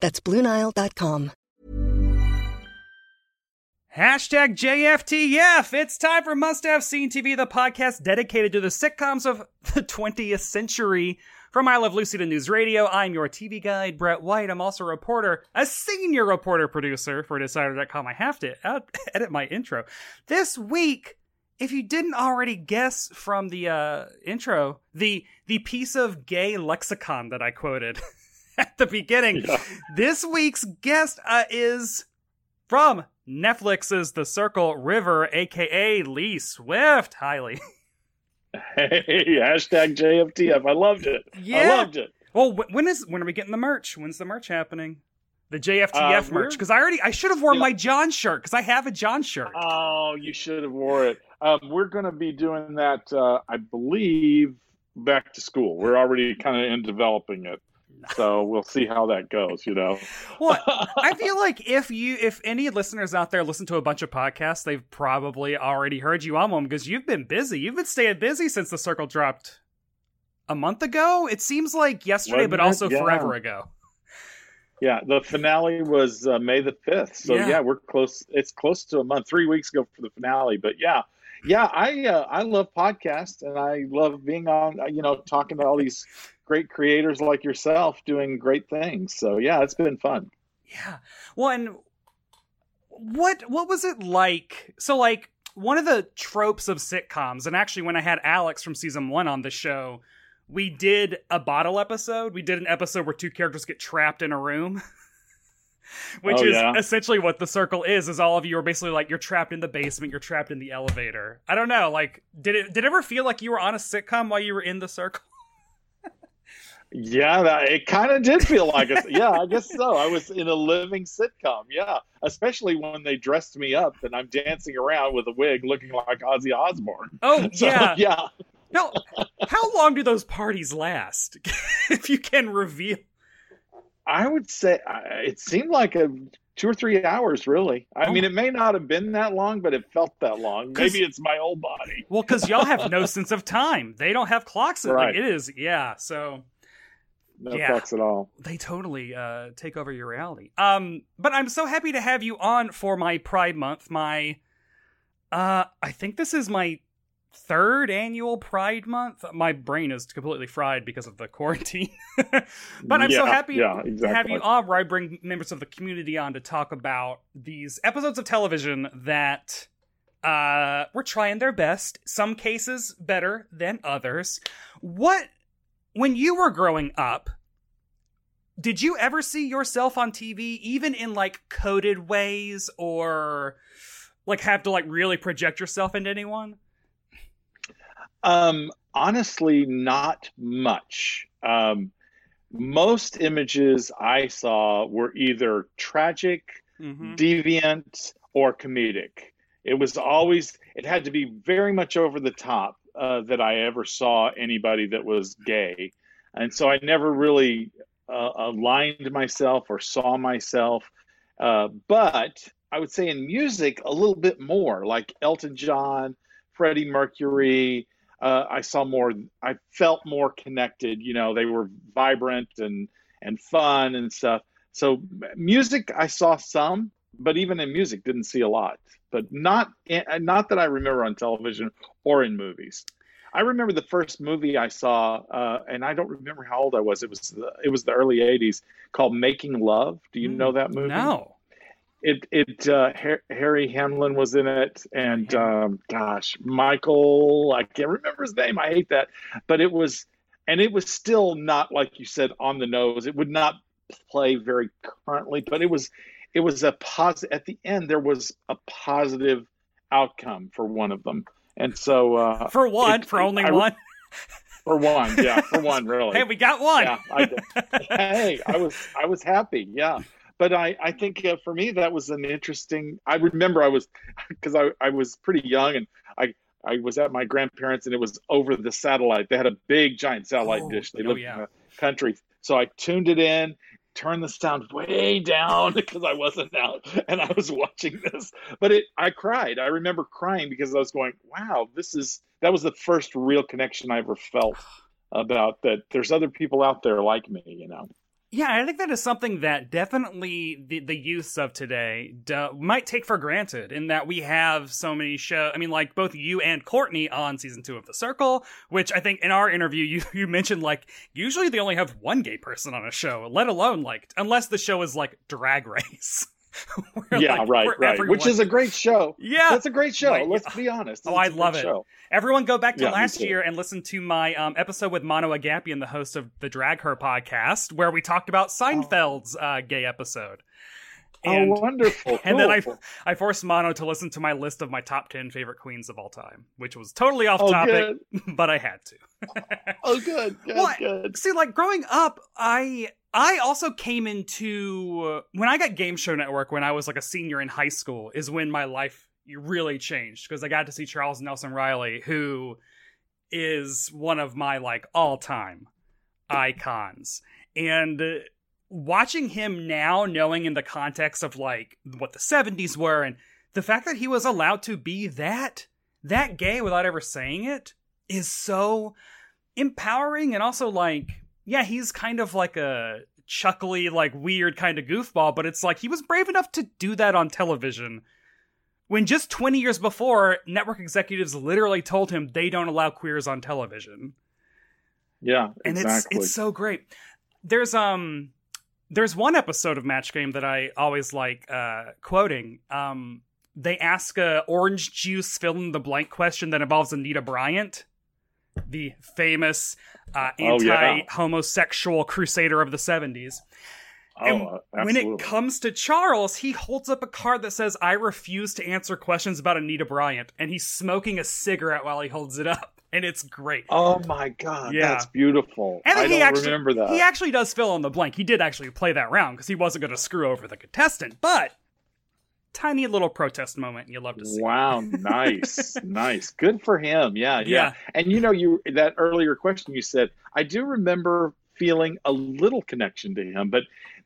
That's BlueNile.com. Hashtag JFTF. It's time for Must Have Seen TV, the podcast dedicated to the sitcoms of the 20th century. From I Love Lucy to News Radio, I'm your TV guide, Brett White. I'm also a reporter, a senior reporter producer for Decider.com. I have to edit my intro. This week, if you didn't already guess from the intro, the piece of gay lexicon that I quoted at the beginning. Yeah. This week's guest is from Netflix's The Circle, River, a.k.a. Lee Swift. Hi, Lee. Hey, hashtag JFTF. I loved it. Yeah. I loved it. Well, when are we getting the merch? When's the merch happening? The JFTF merch? Because I should have worn my John shirt, because I have a John shirt. Oh, you should have wore it. We're going to be doing that, I believe, back to school. We're already kind of in developing it. So we'll see how that goes, you know. Well, I feel like if any listeners out there listen to a bunch of podcasts, they've probably already heard you on one because you've been busy. You've been staying busy since The Circle dropped a month ago. It seems like yesterday, but also forever ago. Yeah, the finale was May the 5th. So yeah, we're close. It's close to a month, 3 weeks ago for the finale. But yeah. Yeah, I love podcasts, and I love being on, you know, talking to all these great creators like yourself doing great things. So, yeah, it's been fun. Yeah. Well, and what was it like? So, like, one of the tropes of sitcoms, and actually when I had Alex from season 1 on the show, we did a bottle episode. We did an episode where two characters get trapped in a room. Which is essentially what The Circle is all of you are basically like, you're trapped in the basement, you're trapped in the elevator. I don't know, like, did it ever feel like you were on a sitcom while you were in The Circle? Yeah, it kind of did feel like it. Yeah, I guess so. I was in a living sitcom, yeah. Especially when they dressed me up and I'm dancing around with a wig looking like Ozzy Osbourne. Oh, so, yeah. No, how long do those parties last? If you can reveal. I would say it seemed like 2 or 3 hours, really. I mean, it may not have been that long, but it felt that long. Maybe it's my old body. Well, because y'all have no sense of time. They don't have clocks. Right. Like it is. Yeah. So no clocks at all. They totally take over your reality. But I'm so happy to have you on for my Pride Month. I think this is my 3rd annual Pride Month. My brain is completely fried because of the quarantine. But I'm so happy to have you on, where I bring members of the community on to talk about these episodes of television that were trying their best, some cases better than others. When you were growing up, did you ever see yourself on TV, even in like coded ways, or like have to like really project yourself into anyone? Honestly, not much. Most images I saw were either tragic, deviant, or comedic. It had to be very much over the top that I ever saw anybody that was gay. And so I never really aligned myself or saw myself. But I would say in music, a little bit more, like Elton John, Freddie Mercury. I saw more, I felt more connected, you know, they were vibrant and fun and stuff. So music, I saw some, but even in music, didn't see a lot, but not that I remember on television or in movies. I remember the first movie I saw, and I don't remember how old I was. It was the early 80s, called Making Love. Do you know that movie? No. Harry Hamlin was in it, and Michael, I can't remember his name. I hate that, but it was, and it was still not, like you said, on the nose. It would not play very currently, but it was a positive. At the end, there was a positive outcome for one of them, and so for only one. For one, yeah, for one, really. Hey, we got one. Yeah, I was happy, yeah. But I think for me that was an interesting. I remember I was pretty young, and I was at my grandparents', and it was over the satellite. They had a big giant satellite dish. They lived in the country, so I tuned it in, turned the sound way down because I wasn't out, and I was watching this. But I cried. I remember crying because I was going, "Wow, this is." That was the first real connection I ever felt about that there's other people out there like me, you know? Yeah, I think that is something that definitely the youths of today might take for granted, in that we have so many shows. I mean, like both you and Courtney on season 2 of The Circle, which I think in our interview, you mentioned, like, usually they only have one gay person on a show, let alone, like, unless the show is like Drag Race. Everyone... which is a great show. Yeah, that's a great show. Like, let's be honest. I love it. Show. Everyone, go back to last year and listen to my episode with Mono Agapian, the host of the Drag Her podcast, where we talked about Seinfeld's gay episode. And, wonderful! And cool. Then I forced Mono to listen to my list of my top 10 favorite queens of all time, which was totally off topic, but I had to. Good. See, like growing up, I also came into, when I got Game Show Network when I was like a senior in high school, is when my life really changed, because I got to see Charles Nelson Riley, who is one of my like all-time icons, and watching him now, knowing in the context of like what the 70s were, and the fact that he was allowed to be that gay without ever saying it, is so empowering. And also, like, yeah, he's kind of like a chuckly, like weird kind of goofball, but it's like he was brave enough to do that on television when just 20 years before, network executives literally told him they don't allow queers on television. Yeah, exactly. And it's so great. There's one episode of Match Game that I always like quoting. They ask a orange juice fill-in-the-blank question that involves Anita Bryant, the famous anti-homosexual crusader of the 70s. And when it comes to Charles, he holds up a card that says, "I refuse to answer questions about Anita Bryant." And he's smoking a cigarette while he holds it up. And it's great. Oh my God, that's beautiful. And I don't remember that. He actually does fill in the blank. He did actually play that round because he wasn't going to screw over the contestant. But tiny little protest moment, and you love to see. Wow, nice, nice, good for him. Yeah. And that earlier question you said, I do remember feeling a little connection to him,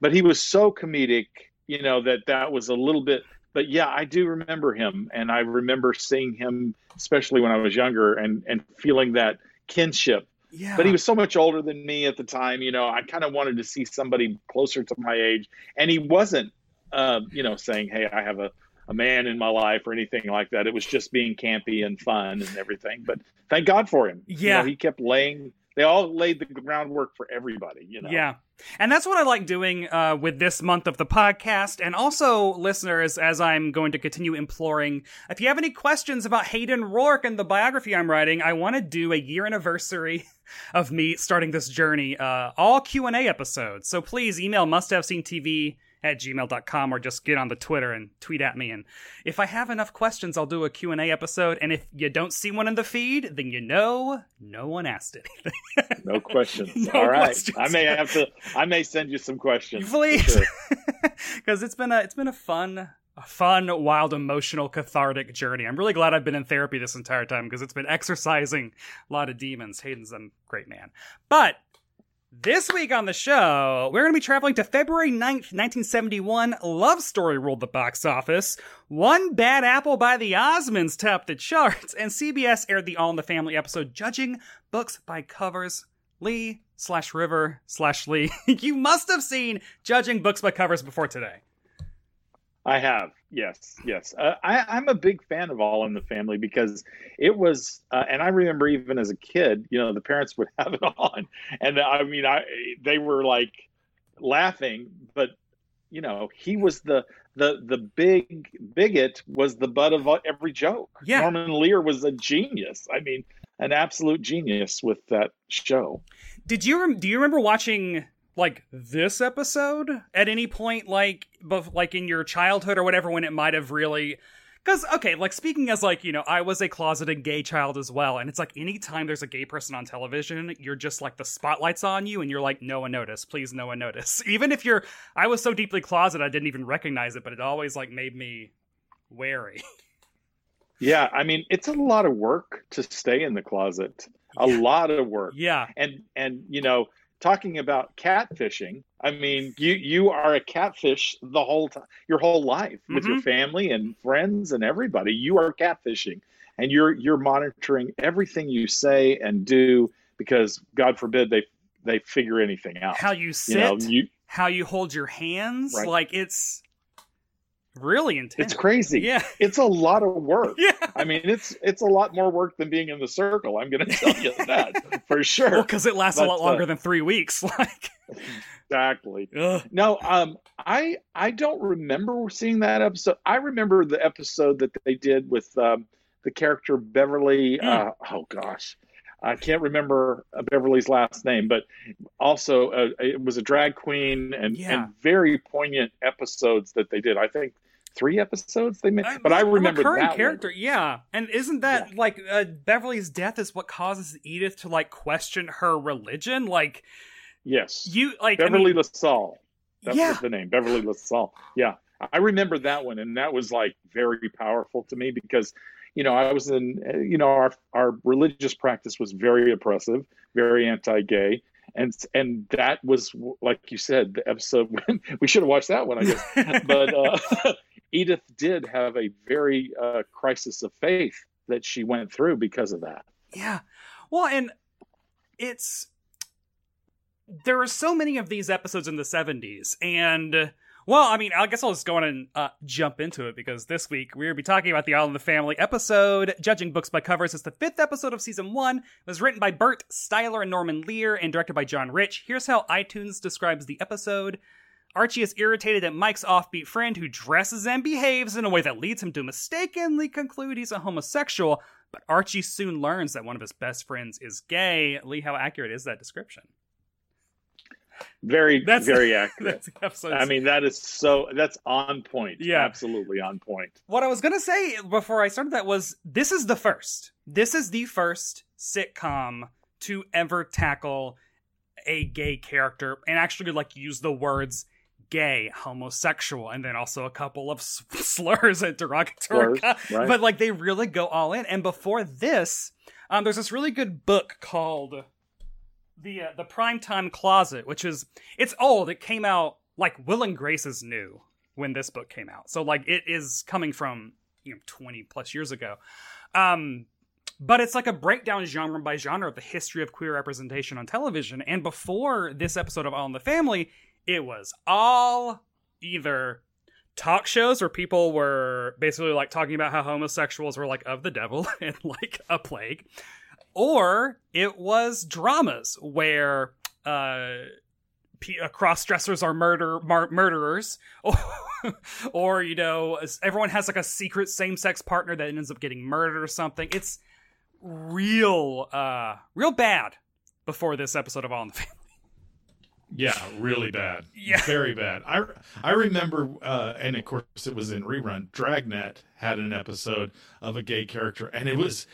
but he was so comedic, that was a little bit. But yeah, I do remember him, and I remember seeing him, especially when I was younger, and feeling that kinship. Yeah. But he was so much older than me at the time. I kind of wanted to see somebody closer to my age, and he wasn't, saying, "Hey, I have a man in my life" or anything like that. It was just being campy and fun and everything. But thank God for him. Yeah, he kept laying. They all laid the groundwork for everybody, Yeah, and that's what I like doing with this month of the podcast. And also, listeners, as I'm going to continue imploring, if you have any questions about Hayden Rourke and the biography I'm writing, I want to do a year anniversary of me starting this journey, all Q&A episodes. So please email musthaveseenTV@gmail.com or just get on the Twitter and tweet at me. And if I have enough questions, I'll do a Q&A episode. And if you don't see one in the feed, then no one asked anything. No questions. All right. Questions. I may send you some questions. Please. Because it's been a fun, wild, emotional, cathartic journey. I'm really glad I've been in therapy this entire time, because it's been exercising a lot of demons. Hayden's a great man. But this week on the show, we're going to be traveling to February 9th, 1971. Love Story ruled the box office. One Bad Apple by the Osmonds topped the charts. And CBS aired the All in the Family episode, Judging Books by Covers. Lee/River/Lee. You must have seen Judging Books by Covers before today. I have. Yes. I'm a big fan of All in the Family, because it was, and I remember even as a kid, the parents would have it on, and they were like laughing, but he was the the big bigot was the butt of every joke. Yeah. Norman Lear was a genius. I mean, an absolute genius with that show. Do you remember watching like this episode at any point, like in your childhood or whatever, when it might have really? Because, okay, like, speaking as, like, you know, I was a closeted gay child as well, and it's like, anytime there's a gay person on television, you're just, like, the spotlight's on you, and you're like, no one notice, please, no one notice. Even if you're, I was so deeply closeted, I didn't even recognize it, but it always, like, made me wary. Yeah, I mean, it's a lot of work to stay in the closet. A lot of work. Yeah. And you know, talking about catfishing, I mean, you are a catfish the whole time, your whole life, with your family and friends and everybody. You are catfishing, and you're monitoring everything you say and do, because God forbid they figure anything out. How you sit, how you hold your hands, right. Like, it's really intense. It's crazy. Yeah, it's a lot of work. Yeah, I mean, it's a lot more work than being in The Circle. I'm going to tell you that for sure. Because it lasts a lot longer than 3 weeks. Like, exactly. Ugh. No, I don't remember seeing that episode. I remember the episode that they did with the character Beverly. Oh gosh, I can't remember Beverly's last name, but also it was a drag queen, and very poignant episodes that they did. I think 3 episodes they made, but I remember that recurring character, one. Yeah. And isn't that like Beverly's death is what causes Edith to like question her religion? Like, yes, you like Beverly LaSalle. That's the name, Beverly LaSalle. Yeah, I remember that one, and that was like very powerful to me because, you know, I was in, you know, our religious practice was very oppressive, very anti-gay. And that was, like you said, the episode when we should have watched that one, I guess. But Edith did have a very crisis of faith that she went through because of that. Yeah. Well, and there are so many of these episodes in the 70s. And, well, I mean, I guess I'll just go on and jump into it, because this week we're going to be talking about the All in the Family episode, Judging Books by Covers. It's the 5th episode of Season 1. It was written by Burt Styler and Norman Lear and directed by John Rich. Here's how iTunes describes the episode. Archie is irritated at Mike's offbeat friend who dresses and behaves in a way that leads him to mistakenly conclude he's a homosexual, but Archie soon learns that one of his best friends is gay. Lee, how accurate is that description? Very accurate. I mean, that's on point. Yeah, absolutely on point. What I was going to say before I started that was, this is the first sitcom to ever tackle a gay character and actually like use the words gay, homosexual, and then also a couple of slurs and derogatory. Right. But like, they really go all in. And before this, there's this really good book called The Primetime Closet, which is, it's old. It came out, like, Will and Grace is new when this book came out. So, like, it is coming from, you know, 20-plus years ago. But it's, like, a breakdown genre by genre of the history of queer representation on television. And before this episode of All in the Family, it was all either talk shows where people were basically, like, talking about how homosexuals were, like, of the devil and, like, a plague. Or it was dramas where cross-dressers are murderers, or, you know, everyone has like a secret same-sex partner that ends up getting murdered or something. It's real bad before this episode of All in the Family. Yeah, really bad. Yeah, very bad. I remember, and of course it was in rerun, Dragnet had an episode of a gay character, and he was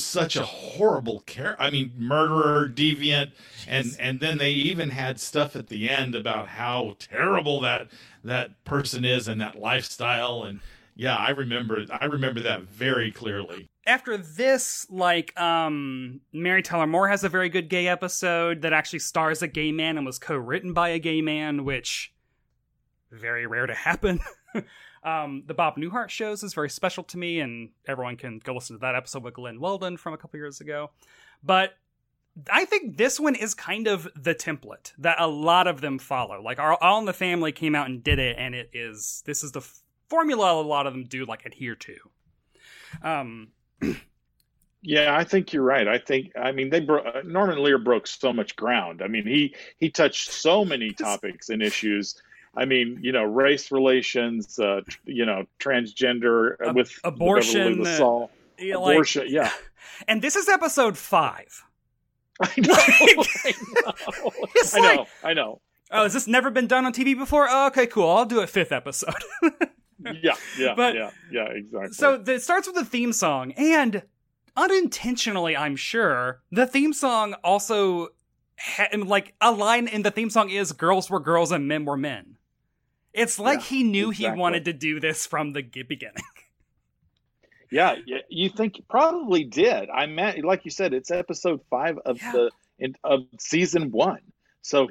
such a horrible character. I mean, murderer, deviant, and then they even had stuff at the end about how terrible that person is and that lifestyle. And yeah, I remember that very clearly. After this, like, Mary Tyler Moore has a very good gay episode that actually stars a gay man and was co-written by a gay man, which very rare to happen. The Bob Newhart shows is very special to me, and everyone can go listen to that episode with Glenn Weldon from a couple years ago. But I think this one is kind of the template that a lot of them follow. Like, All in the Family came out and did it, and this is the formula a lot of them do, like, adhere to. Yeah, I think you're right. I mean, Norman Lear broke so much ground. I mean, he touched so many topics and issues I mean, you know, race relations, you know, transgender with abortion, abortion, like, yeah. And this is episode 5. I know. I know. Oh, has this never been done on TV before? Oh, okay, cool. I'll do a 5th episode. Yeah, exactly. So it starts with a theme song, and unintentionally, I'm sure, the theme song also, like, a line in the theme song is, girls were girls and men were men. It's like he knew he wanted to do this from the beginning. Yeah, you think he probably did. I mean, like you said, it's episode 5 of of season 1. So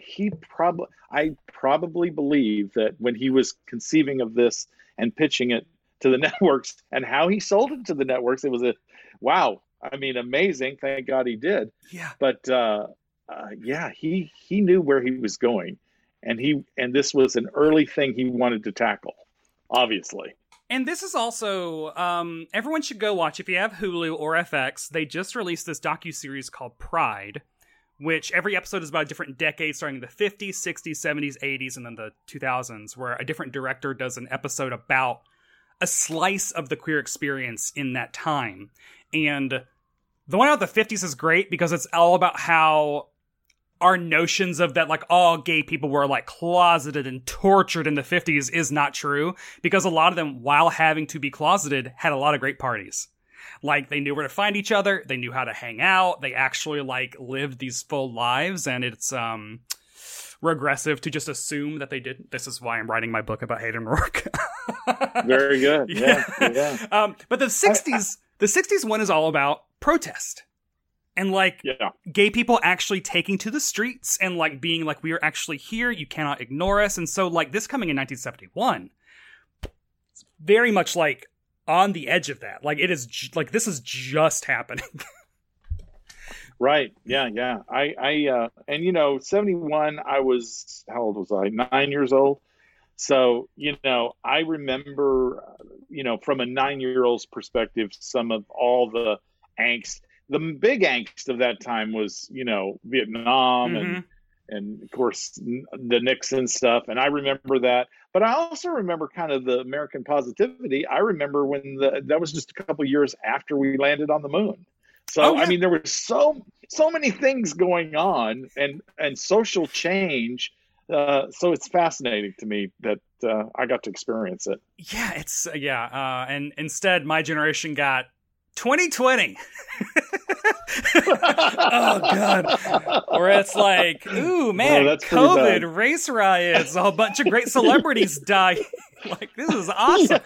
I probably believe that when he was conceiving of this and pitching it to the networks and how he sold it to the networks, it was amazing. Thank God he did. Yeah. But he knew where he was going, and this was an early thing he wanted to tackle, obviously. And this is also, everyone should go watch, if you have Hulu or FX, they just released this docuseries called Pride, which every episode is about a different decade, starting in the 50s, 60s, 70s, 80s, and then the 2000s, where a different director does an episode about a slice of the queer experience in that time. And the one out of the 50s is great because it's all about how our notions of that, like, all gay people were, like, closeted and tortured in the 50s is not true, because a lot of them, while having to be closeted, had a lot of great parties. Like, they knew where to find each other, they knew how to hang out, they actually, like, lived these full lives, and it's regressive to just assume that they didn't. This is why I'm writing my book about Hayden Rourke. Very good. Yeah. But the 60s, the 60s one is all about protest. And, like, gay people actually taking to the streets and, like, being like, we are actually here, you cannot ignore us. And so, like, this coming in 1971, it's very much, like, on the edge of that. Like, it is, like, this is just happening. Right. Yeah. And, you know, 71, I was, how old was I? 9 years old. So, you know, I remember, you know, from a 9-year-old's perspective, some of all the angst. The big angst of that time was, you know, Vietnam and of course the Nixon stuff. And I remember that, but I also remember kind of the American positivity. I remember when that was just a couple of years after we landed on the moon. So, I mean, there were so many things going on and social change. So it's fascinating to me that I got to experience it. Yeah. It's and instead my generation got 2020. Oh God. Or it's like, ooh man, COVID, race riots, a whole bunch of great celebrities die. Like, this is awesome.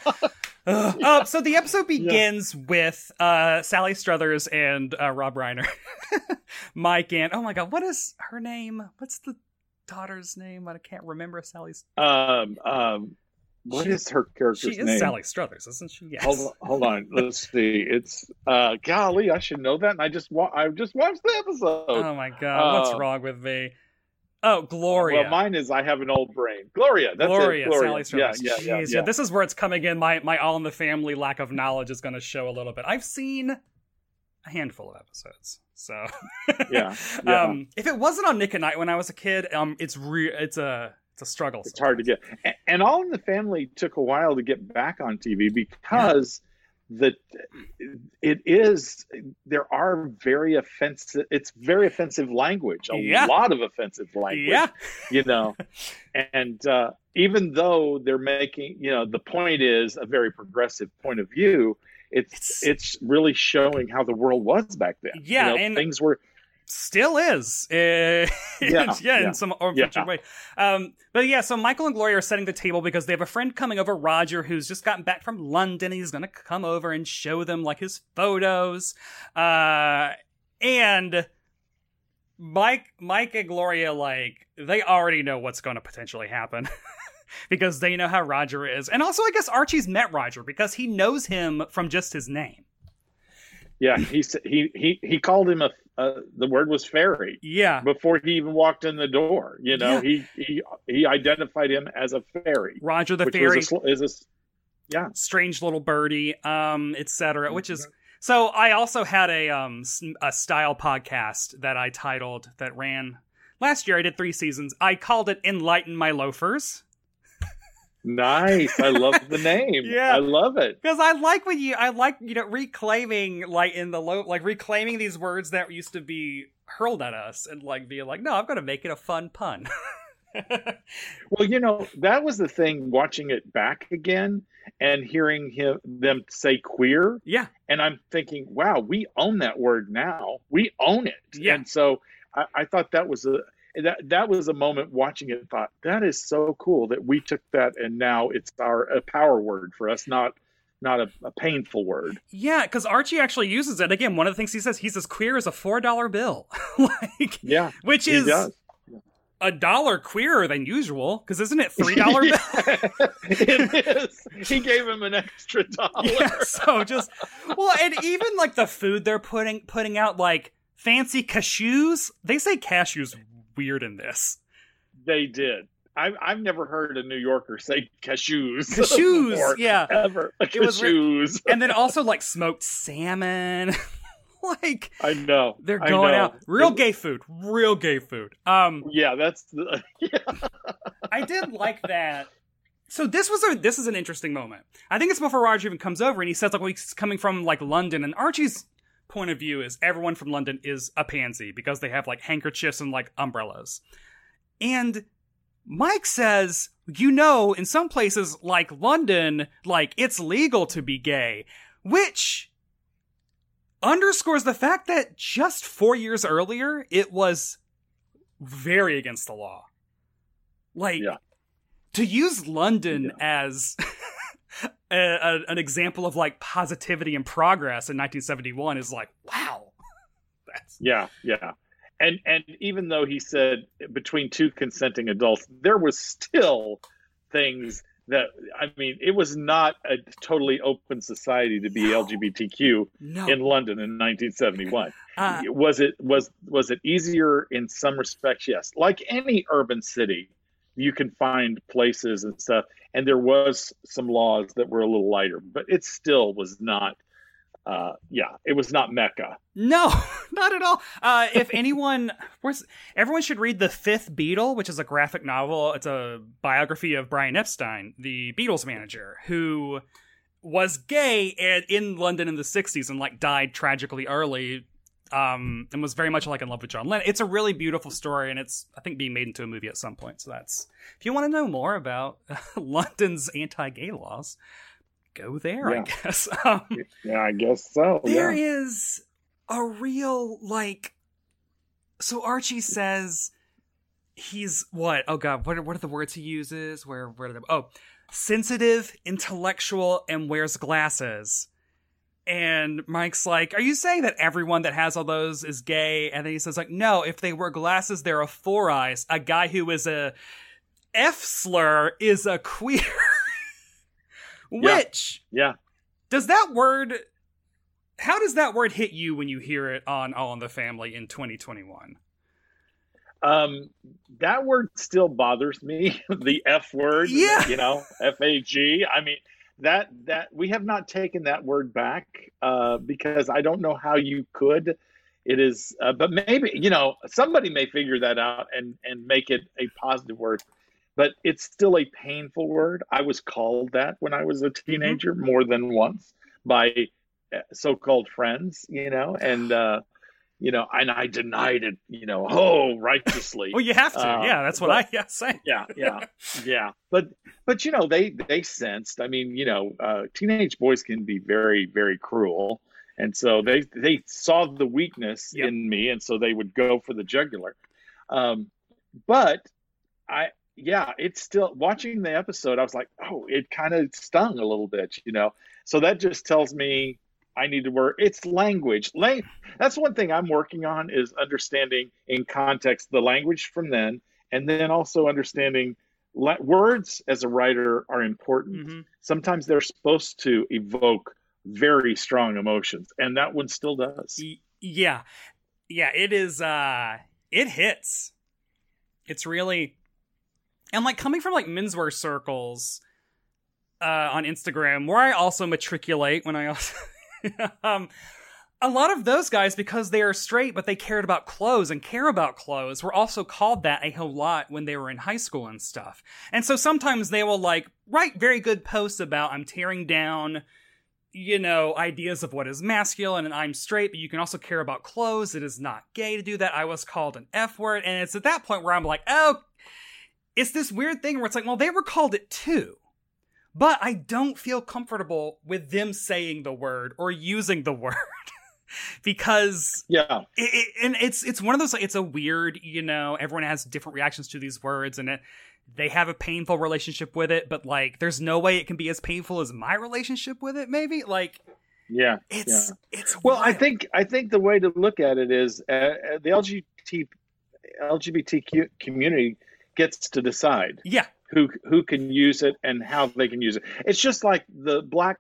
Yeah. So the episode begins with Sally Struthers and Rob Reiner. Mike and, oh my God, what is her name? What's the daughter's name? I can't remember Sally's. What is her character's name? She is Sally Struthers, isn't she? Yes. Hold on. Let's see. It's golly, I should know that. And I just watched the episode. Oh my God, what's wrong with me? Oh, Gloria. Well, mine is I have an old brain. Gloria. That's Gloria. It. Gloria. Sally Struthers. Yeah. This is where it's coming in. My All in the Family lack of knowledge is going to show a little bit. I've seen a handful of episodes. So yeah. If it wasn't on Nick at Night when I was a kid, it's a struggle. It's hard to get. And All in the Family took a while to get back on TV because it's very offensive language, a lot of offensive language, you know, and even though they're making, you know, the point is a very progressive point of view. It's really showing how the world was back then. Yeah. You know, and things were, still is. In some unfortunate way. But yeah, so Michael and Gloria are setting the table because they have a friend coming over, Roger, who's just gotten back from London. He's going to come over and show them, like, his photos. And Mike and Gloria, like, they already know what's going to potentially happen because they know how Roger is. And also, I guess Archie's met Roger because he knows him from just his name. Yeah, he called him the word was fairy. Yeah. Before he even walked in the door, you know, he identified him as a fairy. Roger the fairy is a strange little birdie, etc. Which is so. I also had a style podcast that I titled that ran last year. I did 3 seasons. I called it Enlighten My Loafers. Nice. I love the name. Yeah. I love it. Because I like when you, reclaiming, like, in the low, like, reclaiming these words that used to be hurled at us and, like, being like, no, I'm going to make it a fun pun. Well, you know, that was the thing, watching it back again and hearing them say queer. Yeah. And I'm thinking, wow, we own that word now. We own it. Yeah. And so I thought that was that was a moment watching it, thought, that is so cool that we took that and now it's a power word for us, not a painful word. Yeah, because Archie actually uses it. Again, one of the things he says as queer as a $4 bill. Like, yeah, which is... does. A dollar queerer than usual, because isn't it $3 bill? It is. He gave him an extra dollar. Yeah, so just, well, and even like the food they're putting out, like fancy cashews. They say cashews weird in this. They did. I've never heard a New Yorker say cashews. Cashews, before, yeah, ever. Cashews, and then also like smoked salmon. Like, I know they're going out. Real gay food. Yeah, that's. Yeah. I did like that. So this is an interesting moment. I think it's before Roger even comes over, and he says like, well, he's coming from like London, and Archie's point of view is everyone from London is a pansy because they have like handkerchiefs and like umbrellas. And Mike says, you know, in some places like London, like it's legal to be gay, which underscores the fact that just 4 years earlier, it was very against the law. Like, yeah. To use London as an example of, like, positivity and progress in 1971 is like, wow. That's... Yeah. And even though he said between two consenting adults, there was still things... That, I mean, it was not a totally open society to be LGBTQ in London in 1971. Was it easier in some respects? Yes. Like any urban city, you can find places and stuff. And there was some laws that were a little lighter, but it still was not. It was not Mecca. No, not at all. If anyone, everyone should read The Fifth Beatle, which is a graphic novel. It's a biography of Brian Epstein, the Beatles manager, who was gay in London in the 60s and like died tragically early, and was very much like in love with John Lennon. It's a really beautiful story, and it's, I think, being made into a movie at some point. So that's, if you want to know more about London's anti-gay laws, go there, yeah. I guess. I guess so. There is a real, like... So Archie says he's what? Oh, God, what are the words he uses? Where are they? Oh, sensitive, intellectual, and wears glasses. And Mike's like, are you saying that everyone that has all those is gay? And then he says, like, no, if they wear glasses, they're a four eyes. A guy who is a F slur is a queer... Which, does that word, how does that word hit you when you hear it on All in the Family in 2021? That word still bothers me. The F word, you know, F-A-G. I mean, that we have not taken that word back because I don't know how you could. It is, but maybe, you know, somebody may figure that out and make it a positive word. But it's still a painful word. I was called that when I was a teenager more than once by so-called friends, you know, and I denied it, you know, righteously. Well, you have to. I say. Yeah. But you know, they sensed. I mean, you know, teenage boys can be very, very cruel, and so they saw the weakness in me, and so they would go for the jugular. Yeah, it's still, watching the episode, I was like, oh, it kind of stung a little bit, you know? So that just tells me I need to work. It's language. That's one thing I'm working on, is understanding in context the language from then, and then also understanding words as a writer are important. Mm-hmm. Sometimes they're supposed to evoke very strong emotions, and that one still does. Yeah, it is, it hits. It's really... And, like, coming from, like, menswear circles on Instagram, where I also matriculate when I also... a lot of those guys, because they are straight, but they cared about clothes and care about clothes, were also called that a whole lot when they were in high school and stuff. And so sometimes they will, like, write very good posts about, I'm tearing down, you know, ideas of what is masculine, and I'm straight, but you can also care about clothes. It is not gay to do that. I was called an F word. And it's at that point where I'm like, oh, it's this weird thing where it's like, well, they were called it too. But I don't feel comfortable with them saying the word or using the word because it's one of those, like, it's a weird, you know, everyone has different reactions to these words and they have a painful relationship with it, but like there's no way it can be as painful as my relationship with it, maybe, like, yeah, it's it's well, wild. I think the way to look at it is the LGBTQ community gets to decide who can use it and how they can use it. It's just like the black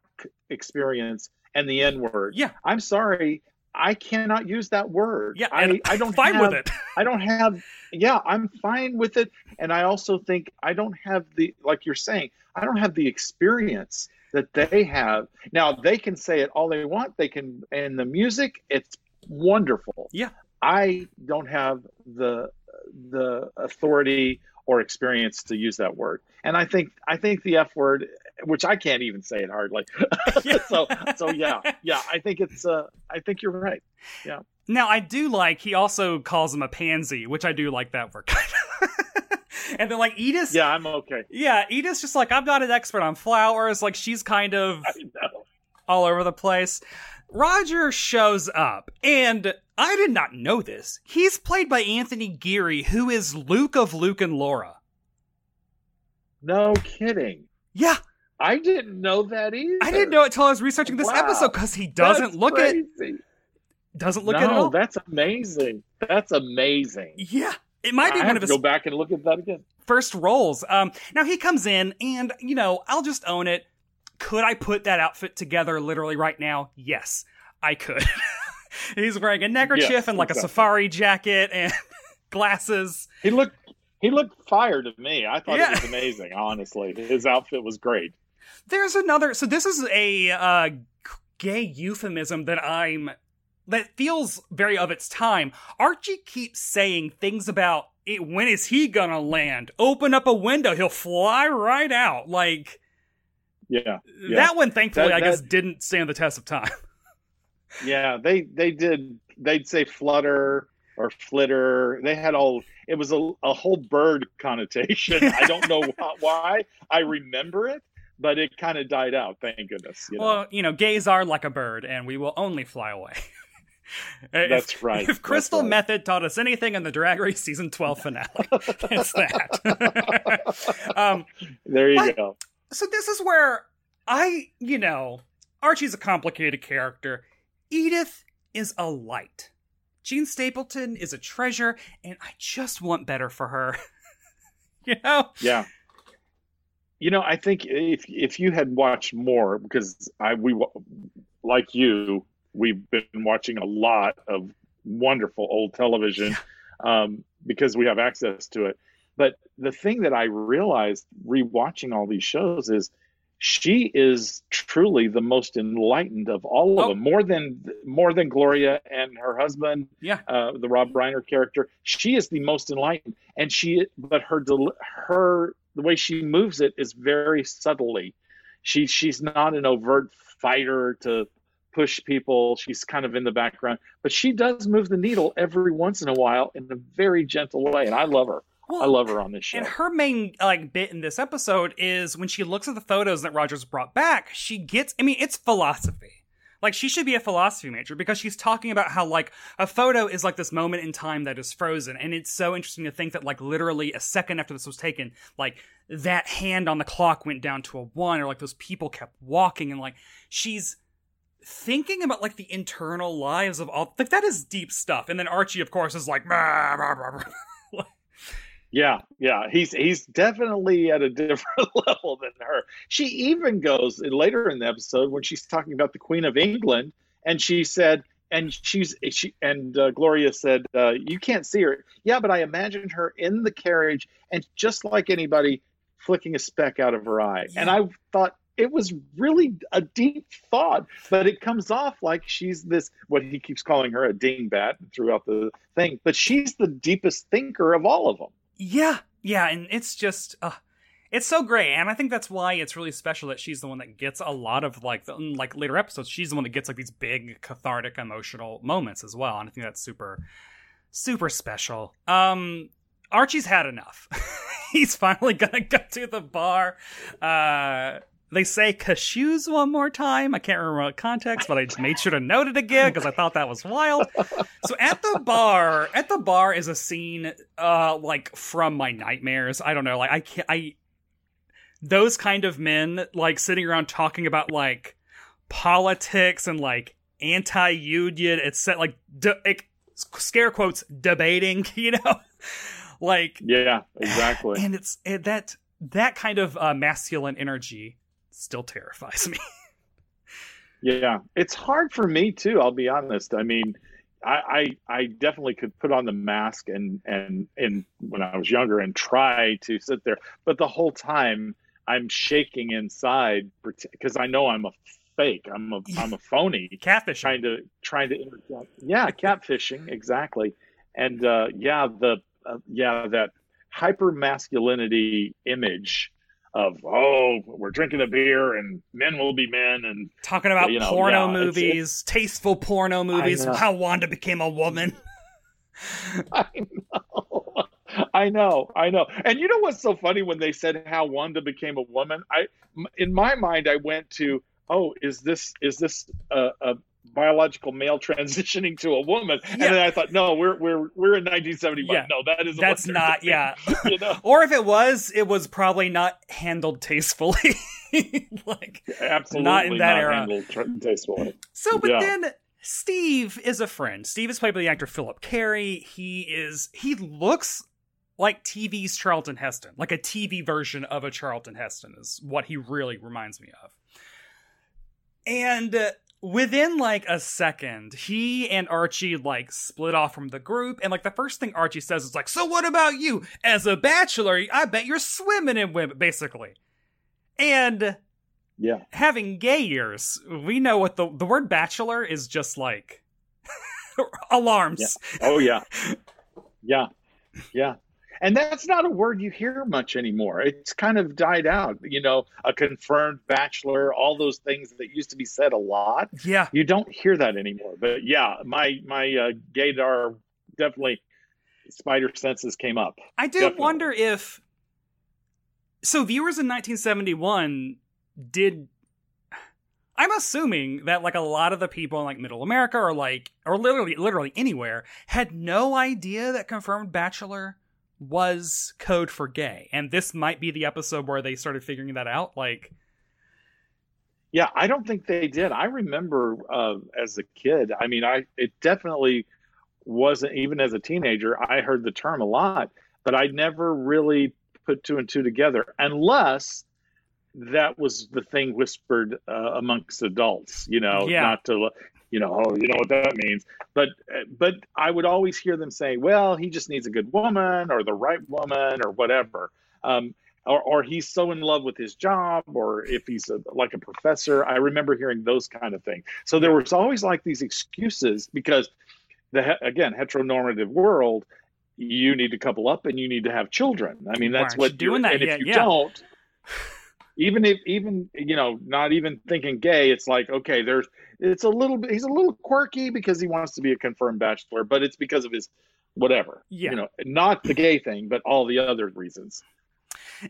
experience and the N-word. Yeah. I'm sorry, I cannot use that word. Yeah, I don't fine have, with it. I don't have, yeah, I'm fine with it. And I also think I don't have the, like you're saying, I don't have the experience that they have. Now, they can say it all they want. They can, and the music, it's wonderful. Yeah. I don't have the authority or experience to use that word. And I think the F word, which I can't even say it hardly. So I think it's, I think you're right. Yeah. Now I do like, he also calls him a pansy, which I do like that word. And then like Edith. Yeah, I'm okay. Yeah. Edith's just like, I'm not an expert on flowers. Like she's kind of all over the place. Roger shows up, and I did not know this. He's played by Anthony Geary, who is Luke of Luke and Laura. No kidding. Yeah. I didn't know that either. I didn't know it until I was researching this episode, because he doesn't look crazy. Doesn't look at all. That's amazing. That's amazing. Yeah. It might be one of his... I have to go back and look at that again. First roles. Now he comes in, and, you know, I'll just own it. Could I put that outfit together literally right now? Yes, I could. He's wearing a neckerchief and like a safari jacket and glasses. He looked fire to me. I thought it was amazing, honestly. His outfit was great. There's another. So this is a gay euphemism that feels very of its time. Archie keeps saying things about it. When is he gonna land? Open up a window. He'll fly right out. Like. Yeah. That one, thankfully, I guess didn't stand the test of time. Yeah, they did. They'd say flutter or flitter. They had all. It was a whole bird connotation. I don't know why. I remember it, but it kind of died out. Thank goodness. You know, gays are like a bird, and we will only fly away. That's right. If Crystal Method taught us anything in the Drag Race season 12 finale, it's that. There you go. So this is where Archie's a complicated character. Edith is a light. Jean Stapleton is a treasure, and I just want better for her. You know? Yeah. You know, I think if you had watched more, because we've been watching a lot of wonderful old television because we have access to it. But the thing that I realized rewatching all these shows is she is truly the most enlightened of all of them. More than Gloria and her husband, the Rob Reiner character. She is the most enlightened, and her the way she moves it is very subtly. She's not an overt fighter to push people. She's kind of in the background, but she does move the needle every once in a while in a very gentle way, and I love her. Well, I love her on this show. And her main bit in this episode is when she looks at the photos that Roger's brought back, she gets, I mean, it's philosophy. Like, she should be a philosophy major, because she's talking about how, like, a photo is like this moment in time that is frozen. And it's so interesting to think that, like, literally a second after this was taken, like, that hand on the clock went down to a 1, or, like, those people kept walking. And, like, she's thinking about, like, the internal lives of all, like, that is deep stuff. And then Archie, of course, is like, bah, bah, bah, bah. Yeah. He's definitely at a different level than her. She even goes later in the episode when she's talking about the Queen of England, and she said, Gloria said, you can't see her. Yeah, but I imagined her in the carriage and just like anybody, flicking a speck out of her eye. Yeah. And I thought it was really a deep thought, but it comes off like she's this, what he keeps calling her a dingbat throughout the thing, but she's the deepest thinker of all of them. Yeah. Yeah. And it's just, it's so great. And I think that's why it's really special that she's the one that gets a lot of like later episodes, she's the one that gets like these big cathartic emotional moments as well. And I think that's super, super special. Archie's had enough. He's finally gonna go to the bar. They say cashews one more time. I can't remember the context, but I just made sure to note it again because I thought that was wild. So at the bar is a scene like from my nightmares. I don't know, like I those kind of men like sitting around talking about like politics and like anti-union, it's set like scare quotes debating, you know. Like, yeah, exactly. And it's that kind of masculine energy still terrifies me. Yeah, it's hard for me too, I'll be honest. I mean, I definitely could put on the mask and when I was younger and try to sit there, but the whole time I'm shaking inside because I know I'm a fake. I'm a phony. Catfishing. Trying to interject. Yeah, catfishing, exactly. And that hyper masculinity image of, oh, we're drinking a beer and men will be men and talking about porno movies, it's tasteful porno movies, how Wanda became a woman. I know. And you know what's so funny, when they said how Wanda became a woman, in my mind I went to, oh, is this a biological male transitioning to a woman, yeah. And then I thought, no, we're in 1975. Yeah. No, that's not. Doing. Yeah, you know? Or if it was probably not handled tastefully. Like, absolutely not in that era. Handled tastefully. So, but then Steve is a friend. Steve is played by the actor Philip Carey. He looks like TV's Charlton Heston, like a TV version of a Charlton Heston is what he really reminds me of, and. Within, like, a second, he and Archie, like, split off from the group. And, like, the first thing Archie says is, like, so what about you? As a bachelor, I bet you're swimming in women, basically. And having gay years, we know what the word bachelor is just, like, alarms. Yeah. Oh, yeah. Yeah. Yeah. And that's not a word you hear much anymore. It's kind of died out. You know, a confirmed bachelor, all those things that used to be said a lot. Yeah. You don't hear that anymore. But yeah, my gaydar, definitely spider senses came up. I do wonder if... So viewers in 1971 did... I'm assuming that like a lot of the people in like middle America or like, or literally anywhere had no idea that confirmed bachelor was code for gay, and this might be the episode where they started figuring that out. Like, yeah, I don't think they did. I remember as a kid, I mean, it definitely wasn't, even as a teenager, I heard the term a lot, but I never really put two and two together, unless that was the thing whispered amongst adults, you know, not to... You know, oh, you know what that means. But I would always hear them say, well, he just needs a good woman or the right woman or whatever. Or he's so in love with his job, or if he's like a professor. I remember hearing those kind of things. So there was always like these excuses because, again, heteronormative world, you need to couple up and you need to have children. I mean, that's what doing that. And if you don't... Even you know, not even thinking gay, it's like, okay, it's a little bit, he's a little quirky because he wants to be a confirmed bachelor, but it's because of his whatever, you know, not the gay thing, but all the other reasons.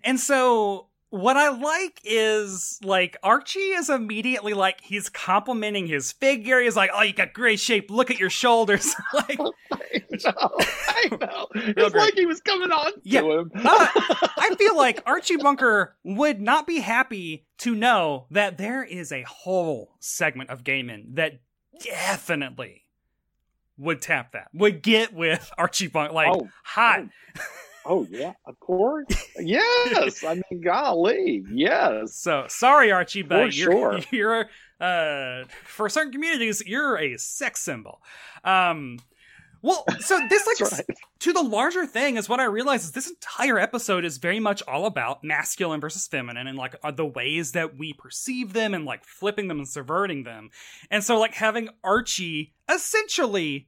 And so what I like is like Archie is immediately like, he's complimenting his figure. He's like, oh, you got great shape. Look at your shoulders. Like, I know. It's like he was coming on to him. I feel like Archie Bunker would not be happy to know that there is a whole segment of gay men that definitely would tap that, would get with Archie Bunker. Like, hot. Oh, yeah, of course. Yes. I mean, golly, yes. So, sorry, Archie, but you're for certain communities, you're a sex symbol. Well, so this, like, right. To the larger thing is what I realized is this entire episode is very much all about masculine versus feminine and, like, the ways that we perceive them and, like, flipping them and subverting them. And so, like, having Archie essentially,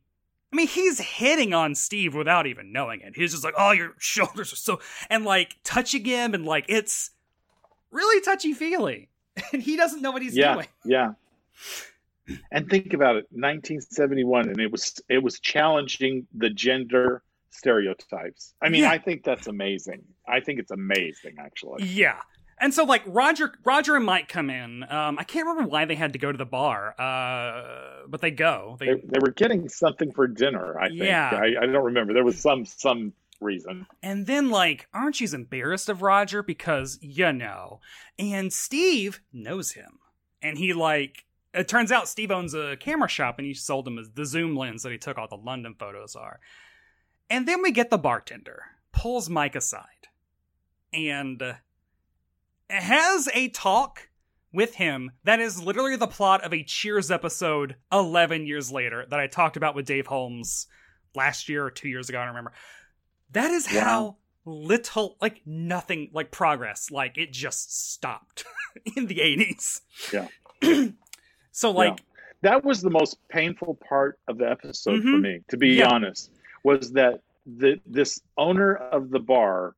I mean, he's hitting on Steve without even knowing it. He's just like, oh, your shoulders are so, and, like, touching him, and, like, it's really touchy-feely. And he doesn't know what he's doing. Yeah. And think about it, 1971, and it was challenging the gender stereotypes. I mean, yeah. I think that's amazing. I think it's amazing, actually. Yeah. And so, like, Roger and Mike come in. I can't remember why they had to go to the bar, but they go. They were getting something for dinner, I think. Yeah. I don't remember. There was some reason. And then, like, Archie's embarrassed of Roger because, you know. And Steve knows him. And he, like... It turns out Steve owns a camera shop and he sold him the zoom lens that he took all the London photos are. And then we get the bartender, pulls Mike aside and has a talk with him that is literally the plot of a Cheers episode 11 years later that I talked about with Dave Holmes last year or 2 years ago, I don't remember. That is how little, like nothing, like progress, like it just stopped in the 80s. Yeah. So, like... Yeah. That was the most painful part of the episode for me, to be honest, was that this owner of the bar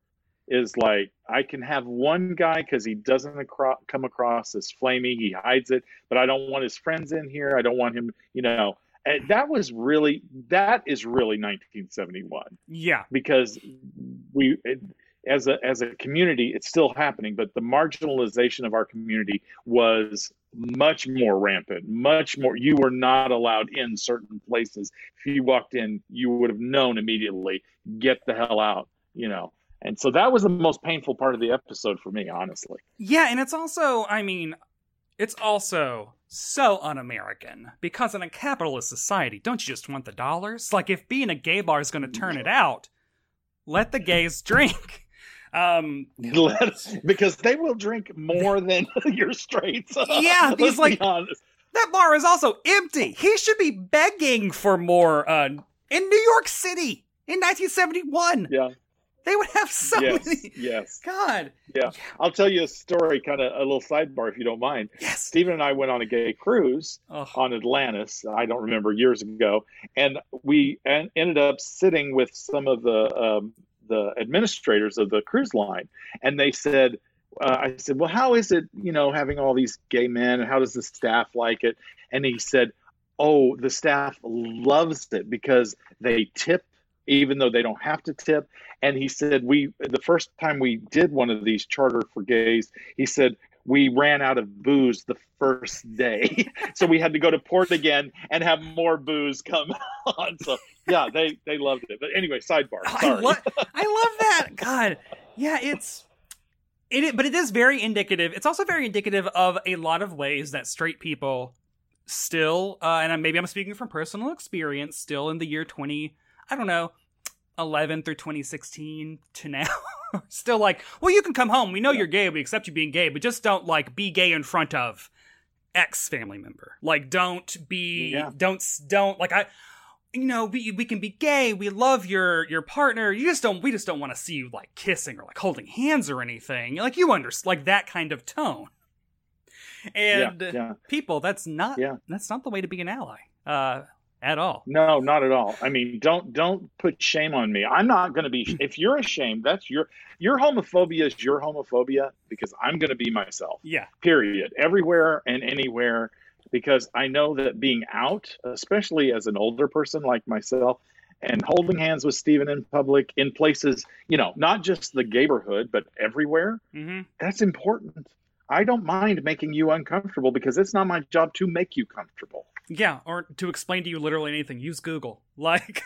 is like, I can have one guy because he doesn't come across as flamey. He hides it, but I don't want his friends in here. I don't want him, you know. And that is really 1971. Yeah. Because as a community, it's still happening, but the marginalization of our community was much more rampant, much more. You were not allowed in certain places. If you walked in, you would have known immediately, get the hell out, you know. And so that was the most painful part of the episode for me, honestly. Yeah, and it's also, I mean, it's also so un-American, because in a capitalist society, don't you just want the dollars? Like, if being a gay bar is going to turn it out, let the gays drink. Because they will drink more than your straights. Yeah, these, like, that bar is also empty. He should be begging for more in New York City in 1971. Yeah, they would have so many. Yes, God. Yeah, I'll tell you a story, kind of a little sidebar, if you don't mind. Yes, Stephen and I went on a gay cruise on Atlantis. I don't remember, years ago, and we ended up sitting with some of the administrators of the cruise line. And they said, I said, well, how is it, you know, having all these gay men, and how does the staff like it? And he said, oh, the staff loves it because they tip, even though they don't have to tip. And he said, the first time we did one of these charter for gays, he said, we ran out of booze the first day. So we had to go to port again and have more booze come on. So yeah, they loved it. But anyway, sidebar. Sorry. I love that. God. Yeah, but it is very indicative. It's also very indicative of a lot of ways that straight people still, and maybe I'm speaking from personal experience, still in the year 2011 through 2016 to now, still like, well, you can come home. We know you're gay. We accept you being gay, but just don't, like, be gay in front of X family member. Like, don't be, don't like, I, you know, we can be gay. We love your partner. We just don't want to see you, like, kissing or, like, holding hands or anything. Like, you understand, like, that kind of tone. And people, that's not the way to be an ally. At all. No, not at all. I mean, don't put shame on me. I'm not going to be, if you're ashamed, that's your homophobia is your homophobia, because I'm going to be myself. Yeah. Period. Everywhere and anywhere, because I know that being out, especially as an older person like myself, and holding hands with Stephen in public, in places, you know, not just the neighborhood, but everywhere, that's important. I don't mind making you uncomfortable, because it's not my job to make you comfortable. Yeah, or to explain to you literally anything, use Google. Like,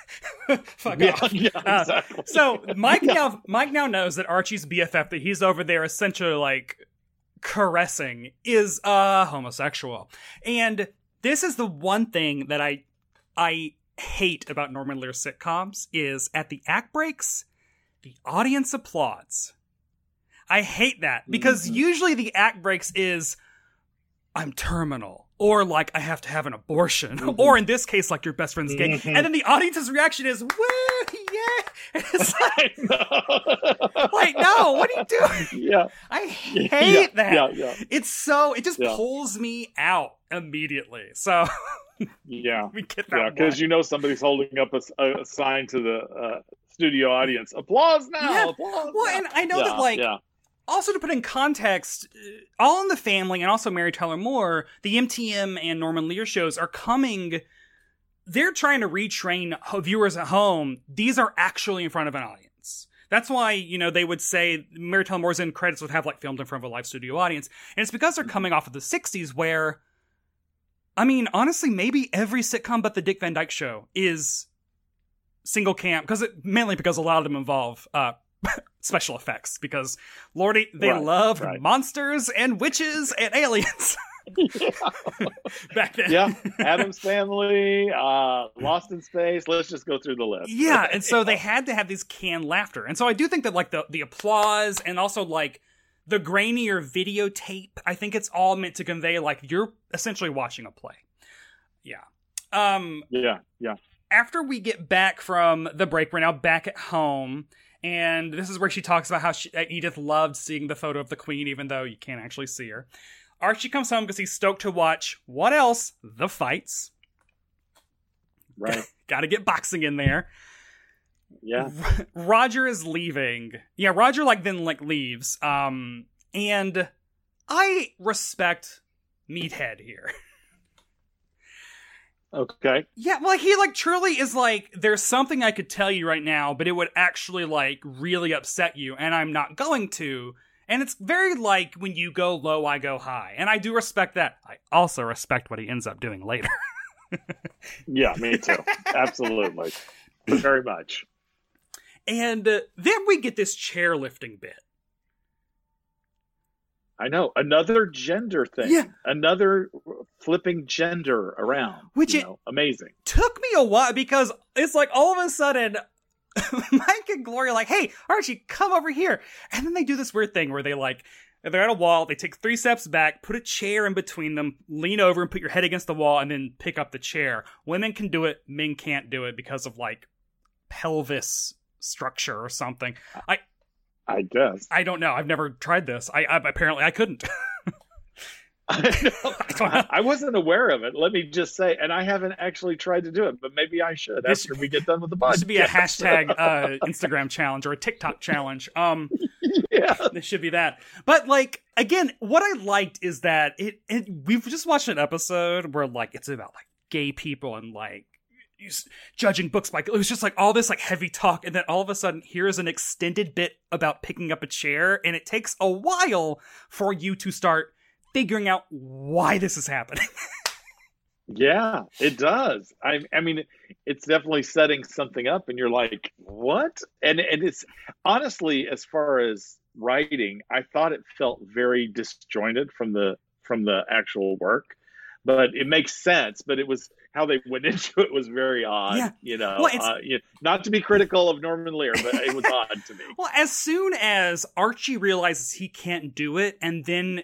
fuck off. Yeah, exactly. So Mike now knows that Archie's BFF that he's over there essentially, like, caressing is homosexual. And this is the one thing that I hate about Norman Lear sitcoms is at the act breaks, the audience applauds. I hate that, because usually the act breaks is, I'm terminal. or like I have to have an abortion, mm-hmm. or in this case, like your best friend's gay. Mm-hmm. And then the audience's reaction is, woo, yeah. And it's like, like, no, what are you doing? Yeah. I hate that. Yeah. It's so, it just pulls me out immediately. So yeah, we get that. Because you know somebody's holding up a sign to the studio audience. Applause now. Yeah. Applause well, now. And I know that like, also to put in context, All in the Family and also Mary Tyler Moore, the MTM and Norman Lear shows are coming. They're trying to retrain viewers at home. These are actually in front of an audience. That's why, you know, they would say Mary Tyler Moore's end credits would have like filmed in front of a live studio audience. And it's because they're coming off of the 60s where, I mean, honestly, maybe every sitcom but the Dick Van Dyke Show is single cam, mainly because a lot of them involve special effects, because lordy, they loved monsters and witches and aliens back then. Yeah, Addams Family, Lost in Space. Let's just go through the list. Yeah, and so they had to have these canned laughter, and so I do think that like the applause and also like the grainier videotape, I think it's all meant to convey like you're essentially watching a play. Yeah. After we get back from the break, we're now back at home. And this is where she talks about how Edith loved seeing the photo of the queen, even though you can't actually see her. Archie comes home because he's stoked to watch, what else? The fights. Right. Gotta get boxing in there. Yeah. Roger is leaving. Yeah, Roger then leaves. And I respect Meathead here. Okay. Yeah, well, he, truly is there's something I could tell you right now, but it would actually, really upset you, and I'm not going to. And it's very like when you go low, I go high. And I do respect that. I also respect what he ends up doing later. Yeah, me too. Absolutely. Very much. And then we get this chairlifting bit. I know. Another gender thing. Yeah. Another flipping gender around. Which amazing. Took me a while because it's like all of a sudden Mike and Gloria are like, hey, Archie, come over here. And then they do this weird thing where they they're at a wall. They take 3 steps back, put a chair in between them, lean over and put your head against the wall and then pick up the chair. Women can do it. Men can't do it because of pelvis structure or something. I guess. I don't know. I've never tried this. I apparently I couldn't. I wasn't aware of it. Let me just say, and I haven't actually tried to do it, but maybe I should after we get done with the podcast. This should be a hashtag Instagram challenge or a TikTok challenge. Yeah, this should be that. But again, what I liked is that it we've just watched an episode where it's about gay people and judging books by it was just all this heavy talk, and then all of a sudden here's an extended bit about picking up a chair, and it takes a while for you to start figuring out why this is happening. Yeah, it does. I mean, it's definitely setting something up, and you're like, what? And it's honestly, as far as writing, I thought it felt very disjointed from the actual work. But it makes sense. But it was how they went into it was very odd. Yeah. Not to be critical of Norman Lear, but it was odd to me. Well, as soon as Archie realizes he can't do it, and then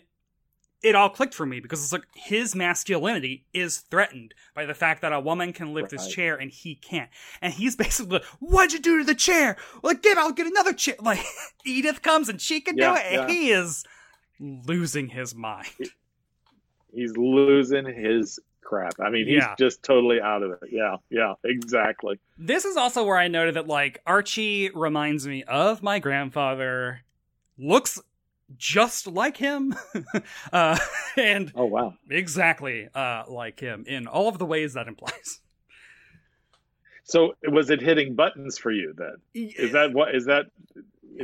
it all clicked for me because it's his masculinity is threatened by the fact that a woman can lift his chair and he can't. And he's basically like, what'd you do to the chair? I'll get another chair. Edith comes and she can do it. Yeah. And he is losing his mind. He's losing his crap. I mean, he's just totally out of it. Yeah, exactly. This is also where I noted that, Archie reminds me of my grandfather. Looks just like him. And oh, wow. Exactly like him in all of the ways that implies. So was it hitting buttons for you then?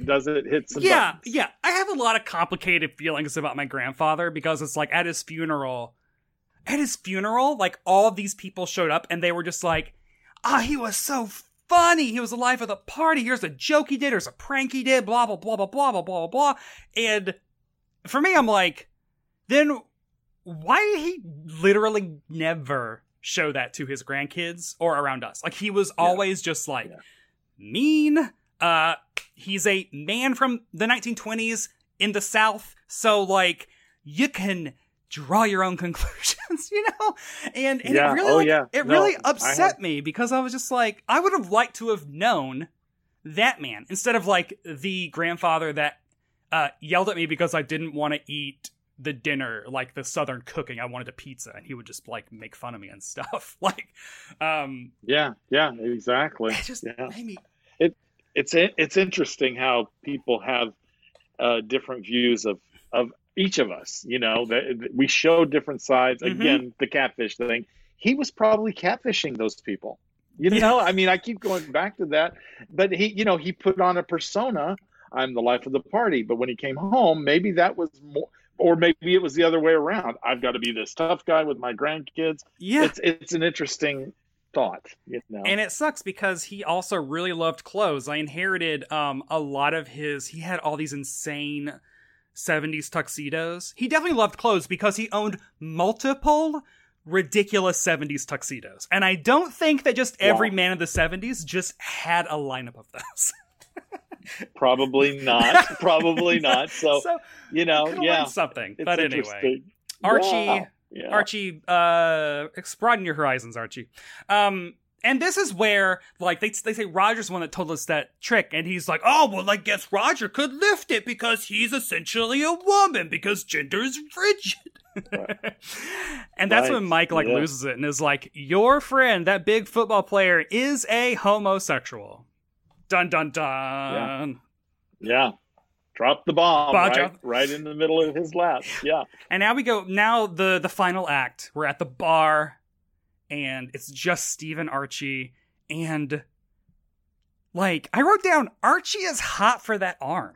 Does it hit some buttons? Yeah. I have a lot of complicated feelings about my grandfather because it's at his funeral, all of these people showed up and they were just he was so funny. He was the life of the party. Here's a joke he did. Here's a prank he did. Blah, blah, blah, blah, blah, blah, blah, blah. And for me, I'm then why did he literally never show that to his grandkids or around us? He was always just mean. He's a man from the 1920s in the South, so you can draw your own conclusions. happens, you know? And yeah. It really upset me, because I was just like, I would have liked to have known that man instead of like the grandfather that yelled at me because I didn't want to eat the dinner, like the Southern cooking. I wanted a pizza, and he would just like make fun of me and stuff. Yeah, exactly. It just made me... It's interesting how people have different views of each of us. You know, that we show different sides. Mm-hmm. Again, the catfish thing. He was probably catfishing those people. You know, I mean, I keep going back to that. But he, you know, he put on a persona. I'm the life of the party. But when he came home, maybe that was more, or maybe it was the other way around. I've got to be this tough guy with my grandkids. Yeah, it's an interesting thought, you know. And it sucks because he also really loved clothes. I inherited a lot of his. He had all these insane 70s tuxedos. He definitely loved clothes because he owned multiple ridiculous 70s tuxedos. And I don't think that just every man of the 70s just had a lineup of those. Probably not. So you know, something. But anyway, Archie, broaden your horizons, Archie. And this is where, like, they say Roger's the one that told us that trick, and he's like, oh, well, I guess Roger could lift it because he's essentially a woman because gender is rigid. Right. And that's when Mike loses it and is like, your friend, that big football player, is a homosexual. Dun, dun, dun. Yeah. Drop the bomb right in the middle of his lap. Yeah. And now we go, the final act. We're at the bar, and it's just Steve and Archie. And, like, I wrote down, Archie is hot for that arm.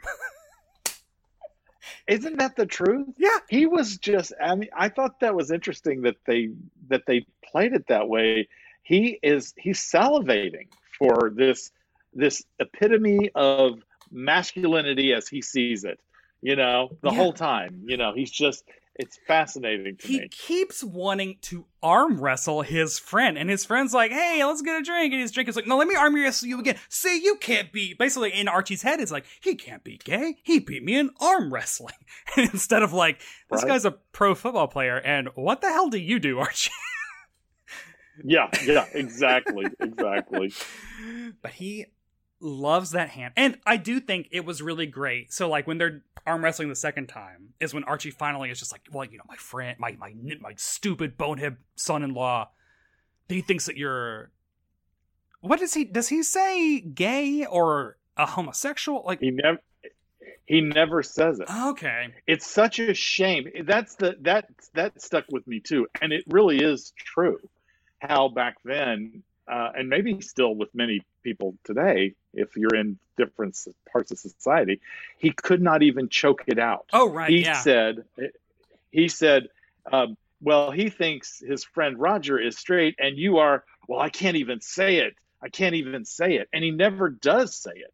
Isn't that the truth? Yeah. He was just, I mean, I thought that was interesting that they played it that way. He's salivating for this epitome of masculinity as he sees it, you know, the whole time, you know, he's just, it's fascinating to me. He keeps wanting to arm wrestle his friend, and his friend's like, hey, let's get a drink. And his drink is like, no, let me arm wrestle you again. See, you can't be, basically in Archie's head, it's like, he can't be gay. He beat me in arm wrestling. And instead of like, this guy's a pro football player, and what the hell do you do, Archie? Yeah, exactly. But he loves that hand. And I do think it was really great. So like when they're arm wrestling the second time is when Archie finally is just like, well, you know, my friend, my stupid bonehead son-in-law, he thinks that you're, what does he say gay or a homosexual? Like he never says it. Okay. It's such a shame. That's that stuck with me too. And it really is true how back then, and maybe still with many people today, if you're in different parts of society, he could not even choke it out. Oh, right. He said, well, he thinks his friend Roger is straight, and you are, well, I can't even say it. And he never does say it,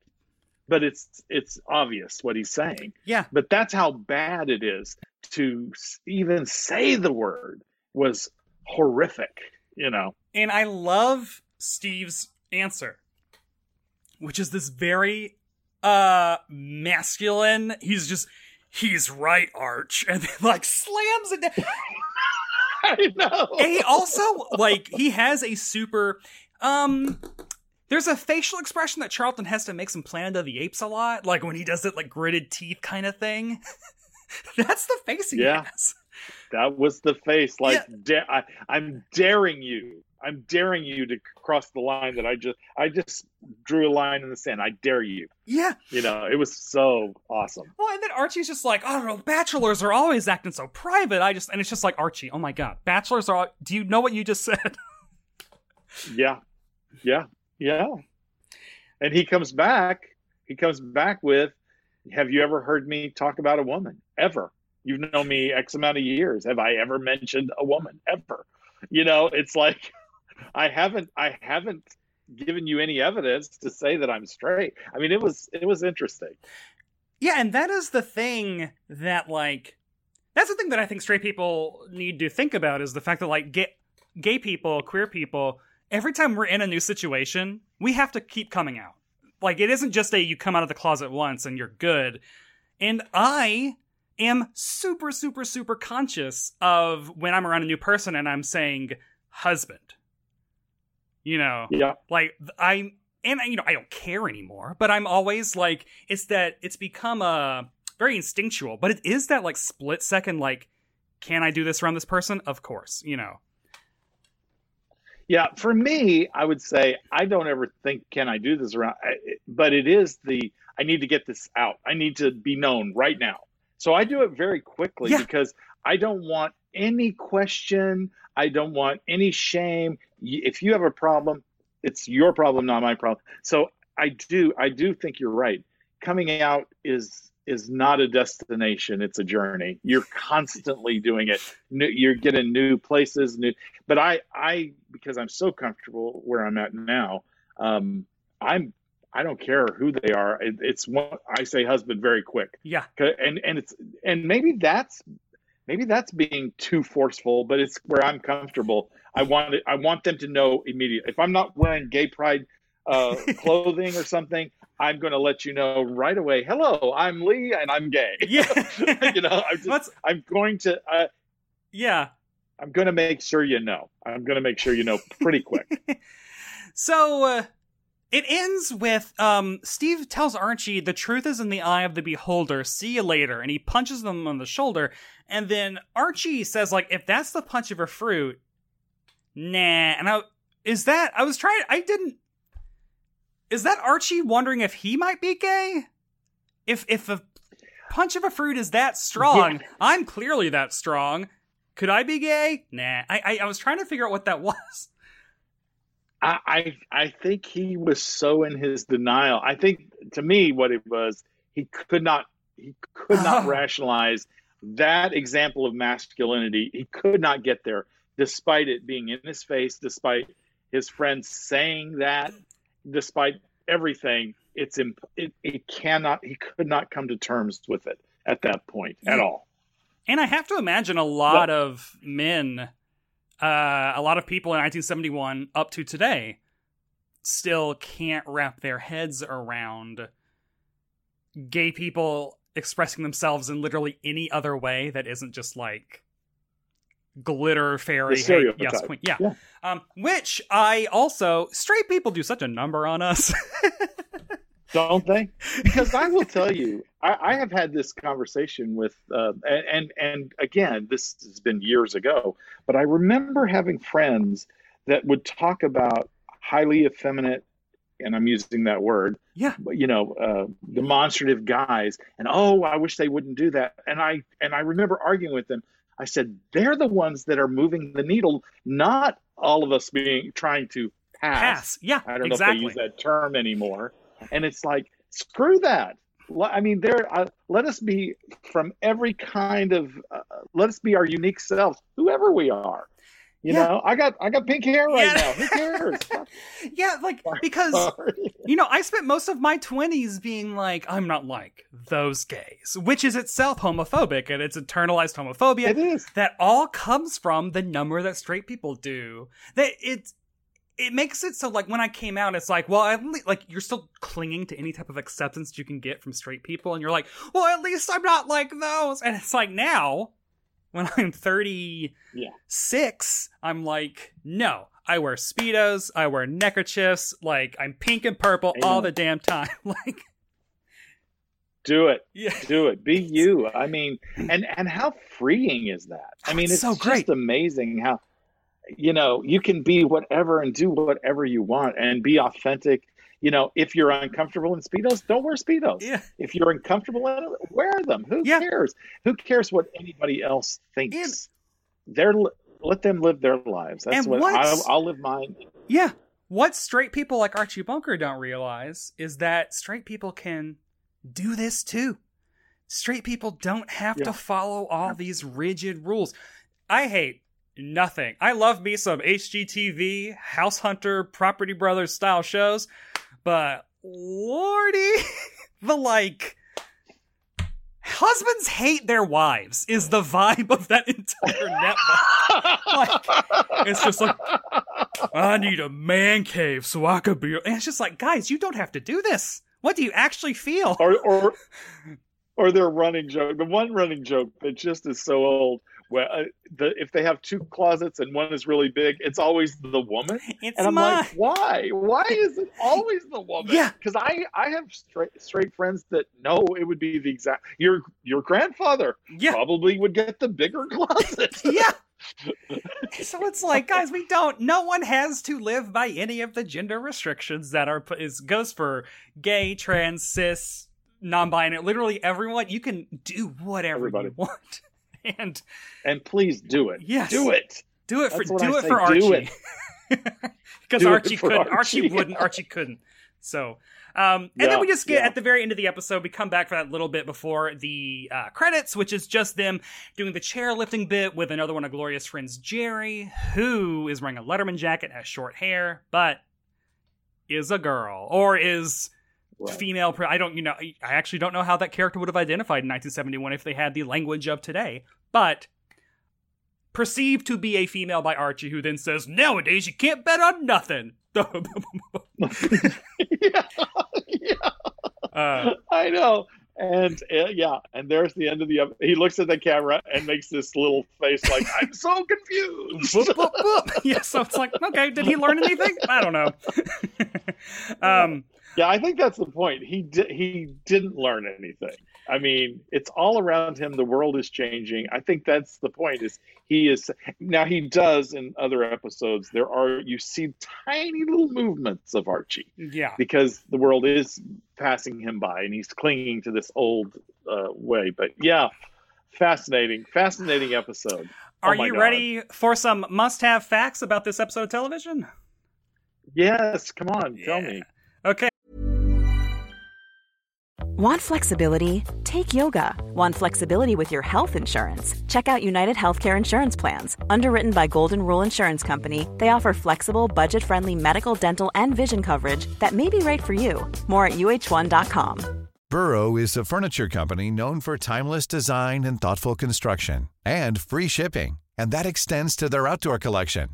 but it's obvious what he's saying. Yeah. But that's how bad it is to even say the word was horrific, you know. And I love Steve's answer, which is this very masculine, he's right, Arch, and then like slams it down. I know. And he also, like, he has a super, there's a facial expression that Charlton Heston makes in Planet of the Apes a lot, like when he does that like gritted teeth kind of thing. That's the face he has. That was the face. Like, I'm daring you. I'm daring you to cross the line that I just drew a line in the sand. I dare you. Yeah. You know, it was so awesome. Well, and then Archie's just like, oh no, bachelors are always acting so private. And it's just like, Archie, oh my God, bachelors are, do you know what you just said? Yeah. And he comes back with, have you ever heard me talk about a woman? Ever. You've known me X amount of years. Have I ever mentioned a woman? Ever. You know, it's like, I haven't given you any evidence to say that I'm straight. I mean, it was interesting. Yeah, and that is the thing that, like, that's the thing that I think straight people need to think about, is the fact that, like, gay people, queer people, every time we're in a new situation, we have to keep coming out. Like, it isn't just you come out of the closet once and you're good. And I am super, super, super conscious of when I'm around a new person and I'm saying husband. You know, yeah. Like I don't care anymore, but I'm always like, it's become a very instinctual, but it is that like split second, like, can I do this around this person? Of course, you know? Yeah. For me, I would say, I don't ever think, can I do this around, but it is I need to get this out. I need to be known right now. So I do it very quickly because I don't want any question. I don't want any shame. If you have a problem, it's your problem, not my problem. So I do think you're right. Coming out is not a destination. It's a journey. You're constantly doing it. You're getting new places, but I because I'm so comfortable where I'm at now, I don't care who they are. It's one, I say husband very quick. Yeah. And maybe that's being too forceful, but it's where I'm comfortable. I want them to know immediately. If I'm not wearing gay pride clothing or something, I'm going to let you know right away. Hello, I'm Lee and I'm gay. Yeah. You know, I'm going to make sure you know. I'm going to make sure you know pretty quick. So it ends with Steve tells Archie the truth is in the eye of the beholder. See you later. And he punches them on the shoulder. And then Archie says, like, if that's the punch of a fruit, nah. And is that Archie wondering if he might be gay? If a punch of a fruit is that strong, yeah. I'm clearly that strong. Could I be gay? Nah. I was trying to figure out what that was. I think he was so in his denial. I think, to me, what it was, he could not rationalize that example of masculinity. He could not get there, despite it being in his face, despite his friends saying that, despite everything. He could not come to terms with it at that point at all. And I have to imagine a lot of men. A lot of people in 1971 up to today still can't wrap their heads around gay people expressing themselves in literally any other way that isn't just like glitter fairy. Hey, yes, queen. Yeah. Yeah. Which I also, straight people do such a number on us. Don't they? Because I will tell you, I have had this conversation with, and again, this has been years ago, but I remember having friends that would talk about highly effeminate, and I'm using that word, yeah, you know, demonstrative guys, and I wish they wouldn't do that. And I remember arguing with them. I said, they're the ones that are moving the needle, not all of us trying to pass. Yeah, I don't know if they use that term anymore. And it's like, screw that. I mean, let us be from every kind of, let us be our unique selves, whoever we are. You know, I got pink hair right now. Who cares? Yeah, like, because, you know, I spent most of my 20s being like, I'm not like those gays, which is itself homophobic, and it's internalized homophobia. It is. That all comes from the number that straight people do. That it's. It makes it so, like, when I came out, it's like, well, like, you're still clinging to any type of acceptance you can get from straight people. And you're like, well, at least I'm not like those. And it's like now, when I'm 36, I'm like, no, I wear Speedos. I wear neckerchiefs. Like, I'm pink and purple all the damn time. Like, do it. Yeah. Do it. Be you. I mean, and how freeing is that? I mean, it's so great. Just amazing how... You know, you can be whatever and do whatever you want and be authentic. You know, if you're uncomfortable in Speedos, don't wear Speedos. Yeah. If you're uncomfortable in it, wear them. Who cares? Who cares what anybody else thinks? Let them live their lives. That's what I'll live mine. Yeah. What straight people like Archie Bunker don't realize is that straight people can do this too. Straight people don't have to follow all these rigid rules. I hate nothing. I love me some HGTV, House Hunter, Property Brothers style shows, but lordy, the like husbands hate their wives is the vibe of that entire network. Like, it's just like, I need a man cave so I could be. And it's just like, guys, you don't have to do this. What do you actually feel? Or or their running joke. The one running joke that just is so old. Well, if they have two closets and one is really big, it's always the woman. Like, why? Why is it always the woman? Yeah. Because I have straight friends that know it would be the exact. Your grandfather probably would get the bigger closet. Yeah. So it's like, guys, we don't. No one has to live by any of the gender restrictions that are goes for gay, trans, cis, non-binary. Literally everyone. You can do whatever you want. And please do it. Yes. Do it. Do it for Archie. Because Archie couldn't. So, then we just get at the very end of the episode, we come back for that little bit before the credits, which is just them doing the chairlifting bit with another one of Gloria's friends, Jerry, who is wearing a Letterman jacket, has short hair, but is a girl or is female. I actually don't know how that character would have identified in 1971 if they had the language of today, but perceived to be a female by Archie, who then says, nowadays you can't bet on nothing. I know. And and there's the end of the episode. He looks at the camera and makes this little face like, I'm so confused. Boop, boop, boop. Yeah, so it's like, okay, did he learn anything? I don't know. Yeah, I think that's the point. He didn't learn anything. I mean, it's all around him. The world is changing. I think that's the point. Now he does in other episodes. You see tiny little movements of Archie. Yeah, because the world is passing him by, and he's clinging to this old way. But yeah, fascinating episode. Are you ready for some must-have facts about this episode of television? Yes, come on, tell me. Okay. Want flexibility? Take yoga. Want flexibility with your health insurance? Check out United Healthcare Insurance Plans. Underwritten by Golden Rule Insurance Company, they offer flexible, budget-friendly medical, dental, and vision coverage that may be right for you. More at UH1.com. Burrow is a furniture company known for timeless design and thoughtful construction, and free shipping, and that extends to their outdoor collection.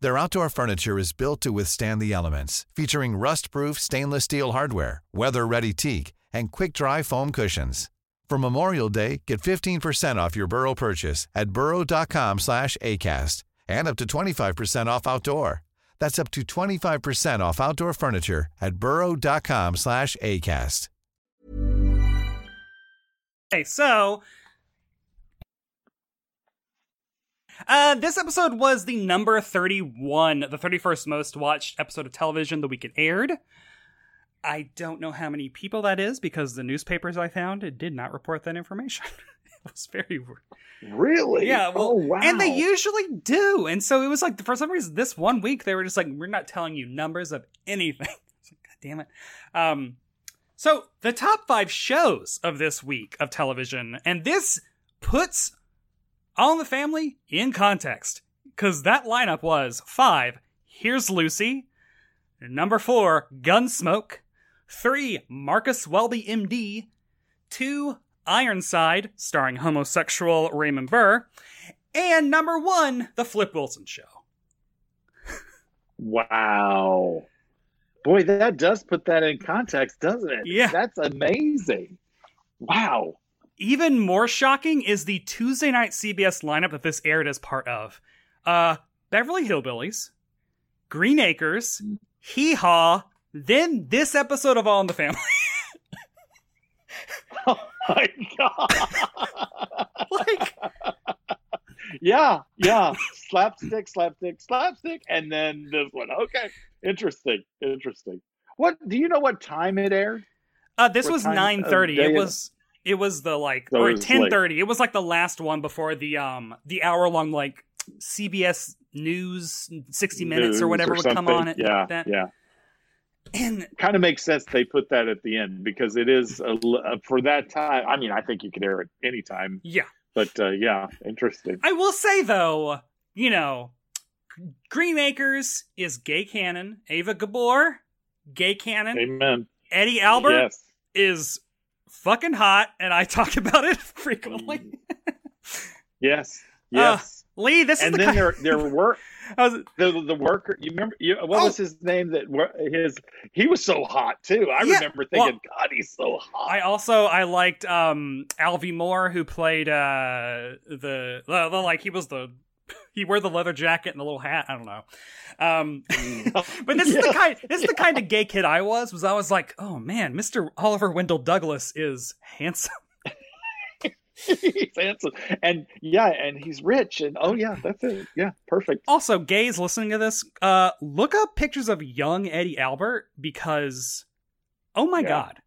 Their outdoor furniture is built to withstand the elements, featuring rust-proof stainless steel hardware, weather-ready teak, and quick-dry foam cushions. For Memorial Day, get 15% off your Burrow purchase at burrow.com/ACAST and up to 25% off outdoor. That's up to 25% off outdoor furniture at burrow.com/ACAST. Okay, so this episode was the number 31, the 31st most watched episode of television the week it aired. I don't know how many people that is because the newspapers I found, it did not report that information. It was very weird. Really? Yeah. Well, oh, wow. And they usually do. And so it was like, for some reason, this one week, they were just like, we're not telling you numbers of anything. It's like, God damn it. So the top 5 shows of this week of television, and this puts All in the Family in context, because that lineup was 5, Here's Lucy, number 4, Gunsmoke, 3, Marcus Welby, MD, 2, Ironside, starring homosexual Raymond Burr, and number 1, The Flip Wilson Show. Wow. Boy, that does put that in context, doesn't it? Yeah. That's amazing. Wow. Even more shocking is the Tuesday night CBS lineup that this aired as part of. Beverly Hillbillies, Green Acres, Hee Haw, then this episode of All in the Family. Oh my God. Like, yeah. Slapstick, and then this one. Okay. Interesting. What do you know what time it aired? This was 9:30. It was the like, so or 10:30. It was like the last one before the hour long, like CBS News 60 Minutes or whatever would come on. Yeah. And kind of makes sense they put that at the end because it is for that time. I mean, I think you could air it anytime. Yeah. But interesting. I will say though, Green Acres is gay canon. Ava Gabor, gay canon. Amen. Eddie Albert is fucking hot, and I talk about it frequently. Yes. Lee, this is and the then there were the worker. You remember what was his name? He was so hot too. I remember thinking, God, he's so hot. I liked Alvy Moore, who played he was the. He wore the leather jacket and the little hat. I don't know, but this is the kind. This is the kind of gay kid I was. I was like, oh man, Mr. Oliver Wendell Douglas is handsome. He's handsome, and he's rich, and that's it. Yeah, perfect. Also, gays listening to this, look up pictures of young Eddie Albert because, oh my God.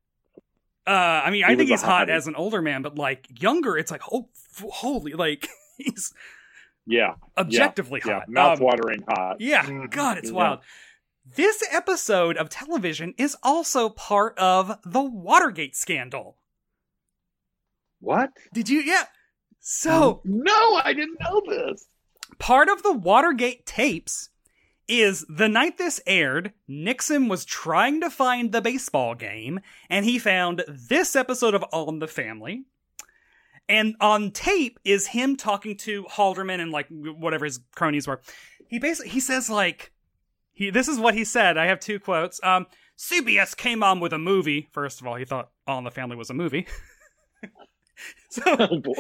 I mean, I think he's hot as an older man, but like younger, it's like holy, like he's. Yeah. Objectively hot. Mouth-watering hot. Yeah. God, it's wild. This episode of television is also part of the Watergate scandal. What? Did you? Yeah. So. No, I didn't know this. Part of the Watergate tapes is the night this aired, Nixon was trying to find the baseball game, and he found this episode of All in the Family. And on tape is him talking to Halderman and like whatever his cronies were. He says like, this is what he said. I have two quotes. CBS came on with a movie. First of all, he thought All in the Family was a movie. So oh boy.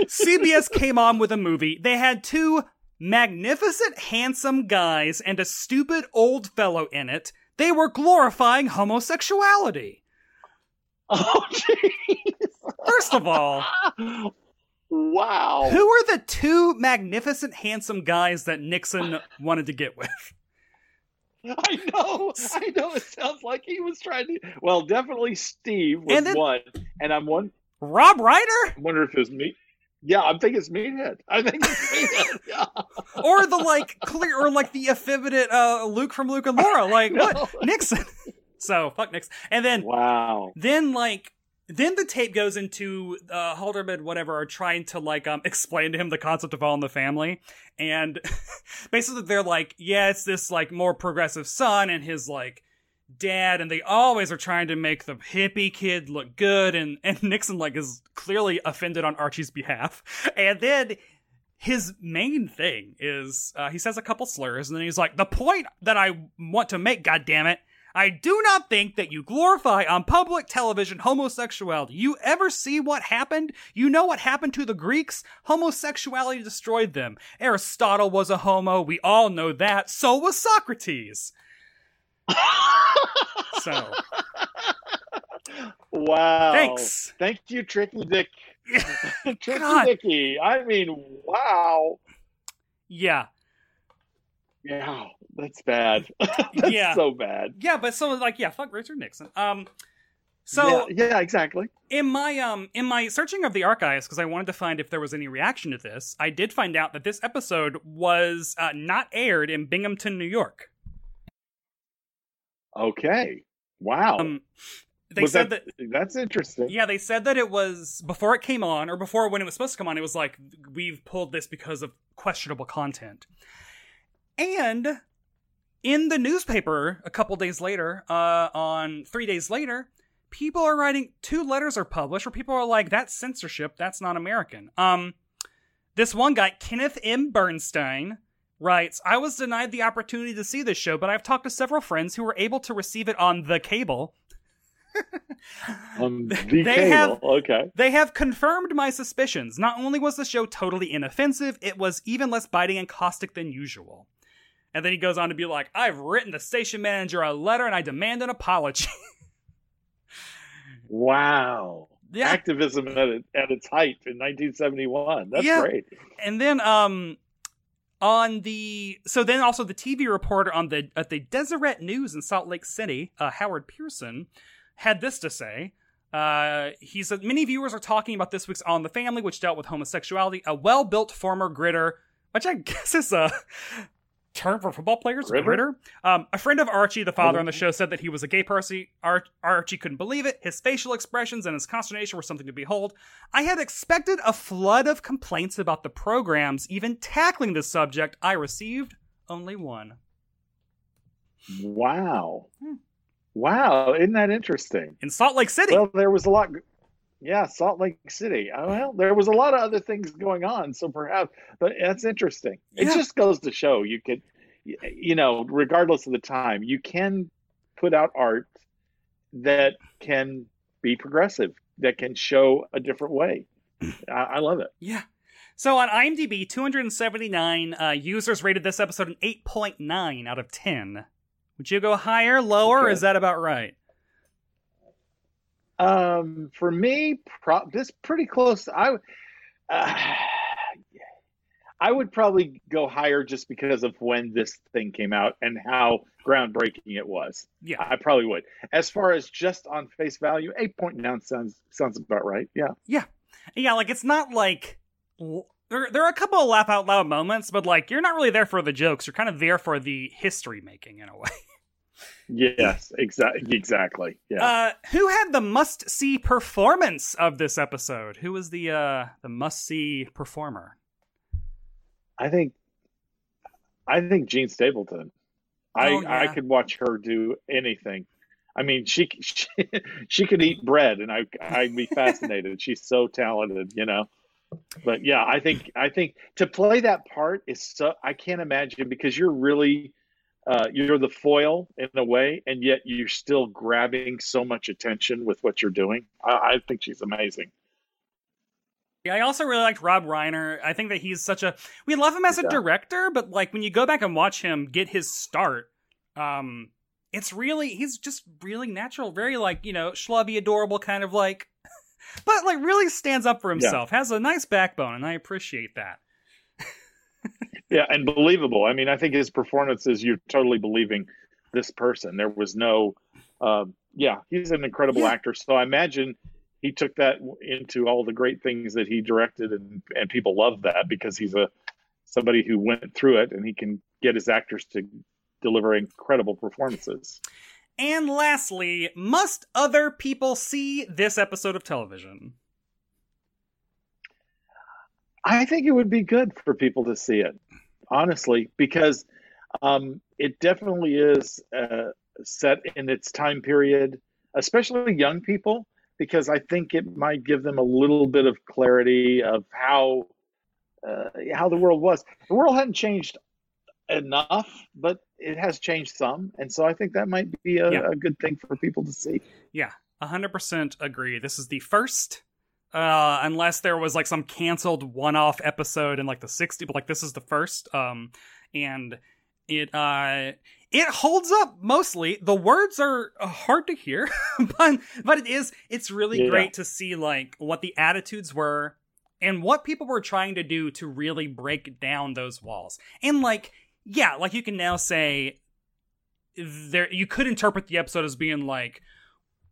CBS came on with a movie. They had two magnificent, handsome guys and a stupid old fellow in it. They were glorifying homosexuality. Oh, jeez. First of all, wow. Who were the two magnificent, handsome guys that Nixon wanted to get with? I know. It sounds like he was trying to. Well, definitely Steve was one, and I'm one. Rob Reiner? I wonder if it was me. Yeah, I think it's Meathead. Yeah. Or the like clear, or like the effeminate Luke from Luke and Laura. Like what? Nixon. So fuck Nixon. And then wow. Then the tape goes into Halderman, whatever, are trying to like explain to him the concept of All in the Family, and basically they're like, yeah, it's this like more progressive son and his like dad, and they always are trying to make the hippie kid look good, and Nixon like is clearly offended on Archie's behalf, and then his main thing is he says a couple slurs, and then he's like, the point that I want to make, goddammit. I do not think that you glorify on public television homosexuality. You ever see what happened? You know what happened to the Greeks? Homosexuality destroyed them. Aristotle was a homo. We all know that. So was Socrates. So. Wow. Thanks. Thank you, Tricky Dick. Tricky God. Dicky. I mean, wow. Yeah. Yeah, that's bad. That's so bad. Yeah, but someone's like, yeah, fuck Richard Nixon. So yeah, exactly. In my searching of the archives, because I wanted to find if there was any reaction to this, I did find out that this episode was not aired in Binghamton, New York. Okay. Wow. They was said that that's interesting. Yeah, they said that it was before it came on, or before when it was supposed to come on. It was like, we've pulled this because of questionable content. And in the newspaper a couple days later, on 3 days later, people are writing, two letters are published where people are like, that's censorship, that's not American. This one guy, Kenneth M. Bernstein, writes, I was denied the opportunity to see this show, but I've talked to several friends who were able to receive it on the cable. They have confirmed my suspicions. Not only was the show totally inoffensive, it was even less biting and caustic than usual. And then he goes on to be like, I've written the station manager a letter and I demand an apology. Wow. Yeah. Activism at its height in 1971. That's great. And then also the TV reporter at the Deseret News in Salt Lake City, Howard Pearson, had this to say. He said, many viewers are talking about this week's All in the Family, which dealt with homosexuality. A well-built former gritter, which I guess is a term for football players, gritter. A friend of Archie, the father on the show, said that he was a gay person. Archie couldn't believe it. His facial expressions and his consternation were something to behold. I had expected a flood of complaints about the programs, even tackling the subject. I received only one. Wow. Wow, isn't that interesting? In Salt Lake City. Well, there was a lot. Yeah, Salt Lake City. Well, there was a lot of other things going on, so perhaps, but that's interesting. Yeah. It just goes to show you could, you know, regardless of the time, you can put out art that can be progressive, that can show a different way. I love it. Yeah. So on IMDb, 279 users rated this episode an 8.9 out of 10. Would you go higher, lower, or is that about right? For me, this pretty close. I would probably go higher just because of when this thing came out and how groundbreaking it was. Yeah, I probably would. As far as just on face value, 8.9 sounds about right. Yeah. Yeah. Yeah. Like, it's not like there are a couple of laugh out loud moments, but like, you're not really there for the jokes. You're kind of there for the history making in a way. Yes, exactly. Yeah. Who had the must-see performance of this episode? Who was the must-see performer? I think Jean Stapleton. I could watch her do anything. I mean, she could eat bread, and I'd be fascinated. She's so talented, you know. But yeah, I think to play that part is so, I can't imagine, because you're really. You're the foil in a way, and yet you're still grabbing so much attention with what you're doing. I think she's amazing. Yeah, I also really liked Rob Reiner. I think that he's such a... We love him as a director, but like when you go back and watch him get his start, it's really... He's just really natural, very like, you know, schlubby, adorable kind of like... but like really stands up for himself, has a nice backbone, and I appreciate that. Yeah, and believable. I mean, I think his performance is you're totally believing this person. There was no, he's an incredible actor. So I imagine he took that into all the great things that he directed, and people love that because he's somebody who went through it, and he can get his actors to deliver incredible performances. And lastly, must other people see this episode of television? I think it would be good for people to see it, honestly, because it definitely is set in its time period, especially young people, because I think it might give them a little bit of clarity of how the world was. The world hadn't changed enough, but it has changed some. And so I think that might be a good thing for people to see. Yeah, 100% agree. This is the first unless there was like some canceled one-off episode in like the 60s, but like this is the first, and it holds up mostly. The words are hard to hear, but it's really great to see like what the attitudes were and what people were trying to do to really break down those walls. And like, yeah, like you can now say there, you could interpret the episode as being like,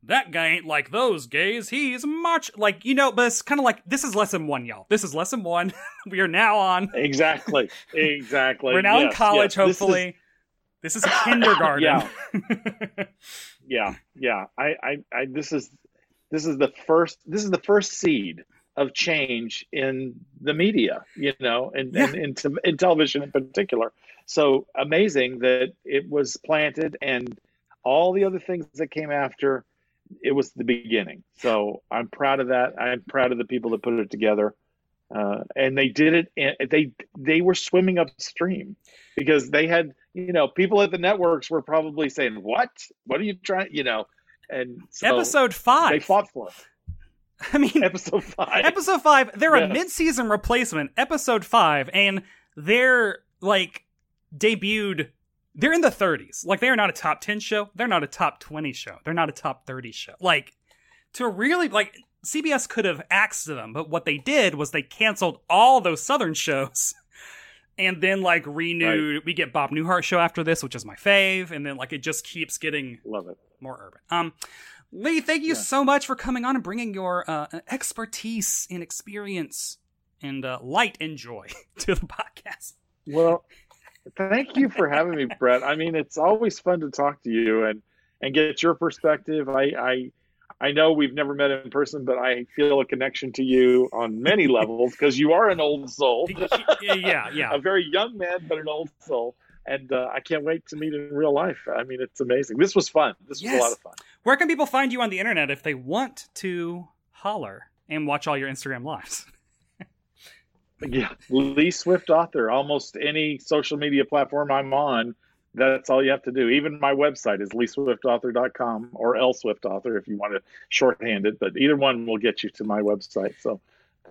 that guy ain't like those gays. He's much like, you know, but it's kind of like, this is lesson one, y'all. This is lesson one. We are now on. Exactly. We're now in college, hopefully. This is kindergarten. Yeah. This is the first seed of change in the media, you know, and in television in particular. So amazing that it was planted, and all the other things that came after, it was the beginning. So I'm proud of that. I'm proud of the people that put it together. And they did it. And they were swimming upstream, because they had, you know, people at the networks were probably saying, what are you trying? You know, and so episode 5, they fought for it. I mean, episode 5, they're a mid-season replacement, episode 5. And they're like debuted. They're in the 30s. Like, they are not a top 10 show. They're not a top 20 show. They're not a top 30 show. Like, to really, like, CBS could have axed them, but what they did was they canceled all those Southern shows and then, like, renewed. Right. We get Bob Newhart show after this, which is my fave. And then, like, it just keeps getting more urban. Lee, thank you so much for coming on and bringing your expertise and experience and light and joy to the podcast. Well... Thank you for having me, Brett. I mean, it's always fun to talk to you and get your perspective. I know we've never met in person, but I feel a connection to you on many levels, because you are an old soul. Yeah. A very young man, but an old soul. And I can't wait to meet in real life. I mean, it's amazing. This was fun. This was a lot of fun. Where can people find you on the internet if they want to holler and watch all your Instagram lives. Yeah, Lee Swift author. Almost any social media platform I'm on, that's all you have to do. Even my website is leeswiftauthor.com or lswiftauthor if you want to shorthand it. But either one will get you to my website. So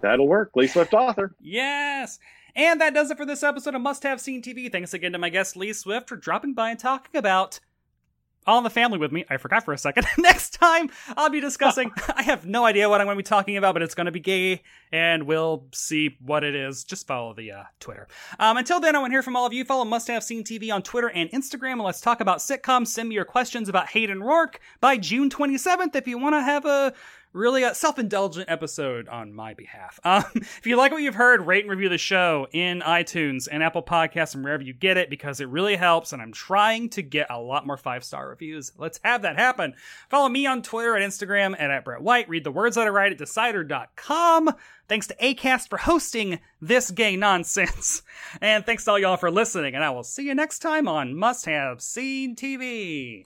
that'll work. Lee Swift author. Yes. And that does it for this episode of Must Have Seen TV. Thanks again to my guest Lee Swift for dropping by and talking about All in the Family with me. I forgot for a second. Next time, I'll be discussing... I have no idea what I'm going to be talking about, but it's going to be gay, and we'll see what it is. Just follow the Twitter. Until then, I want to hear from all of you. Follow Must Have Seen TV on Twitter and Instagram, and let's talk about sitcoms. Send me your questions about Hayden Rourke by June 27th if you want to have a... really a self-indulgent episode on my behalf. If you like what you've heard, rate and review the show in iTunes and Apple Podcasts and wherever you get it, because it really helps, and I'm trying to get a lot more 5-star reviews. Let's have that happen. Follow me on Twitter and Instagram at Brett White. Read the words that I write at Decider.com. Thanks to Acast for hosting this gay nonsense. And thanks to all y'all for listening, and I will see you next time on Must Have Seen TV.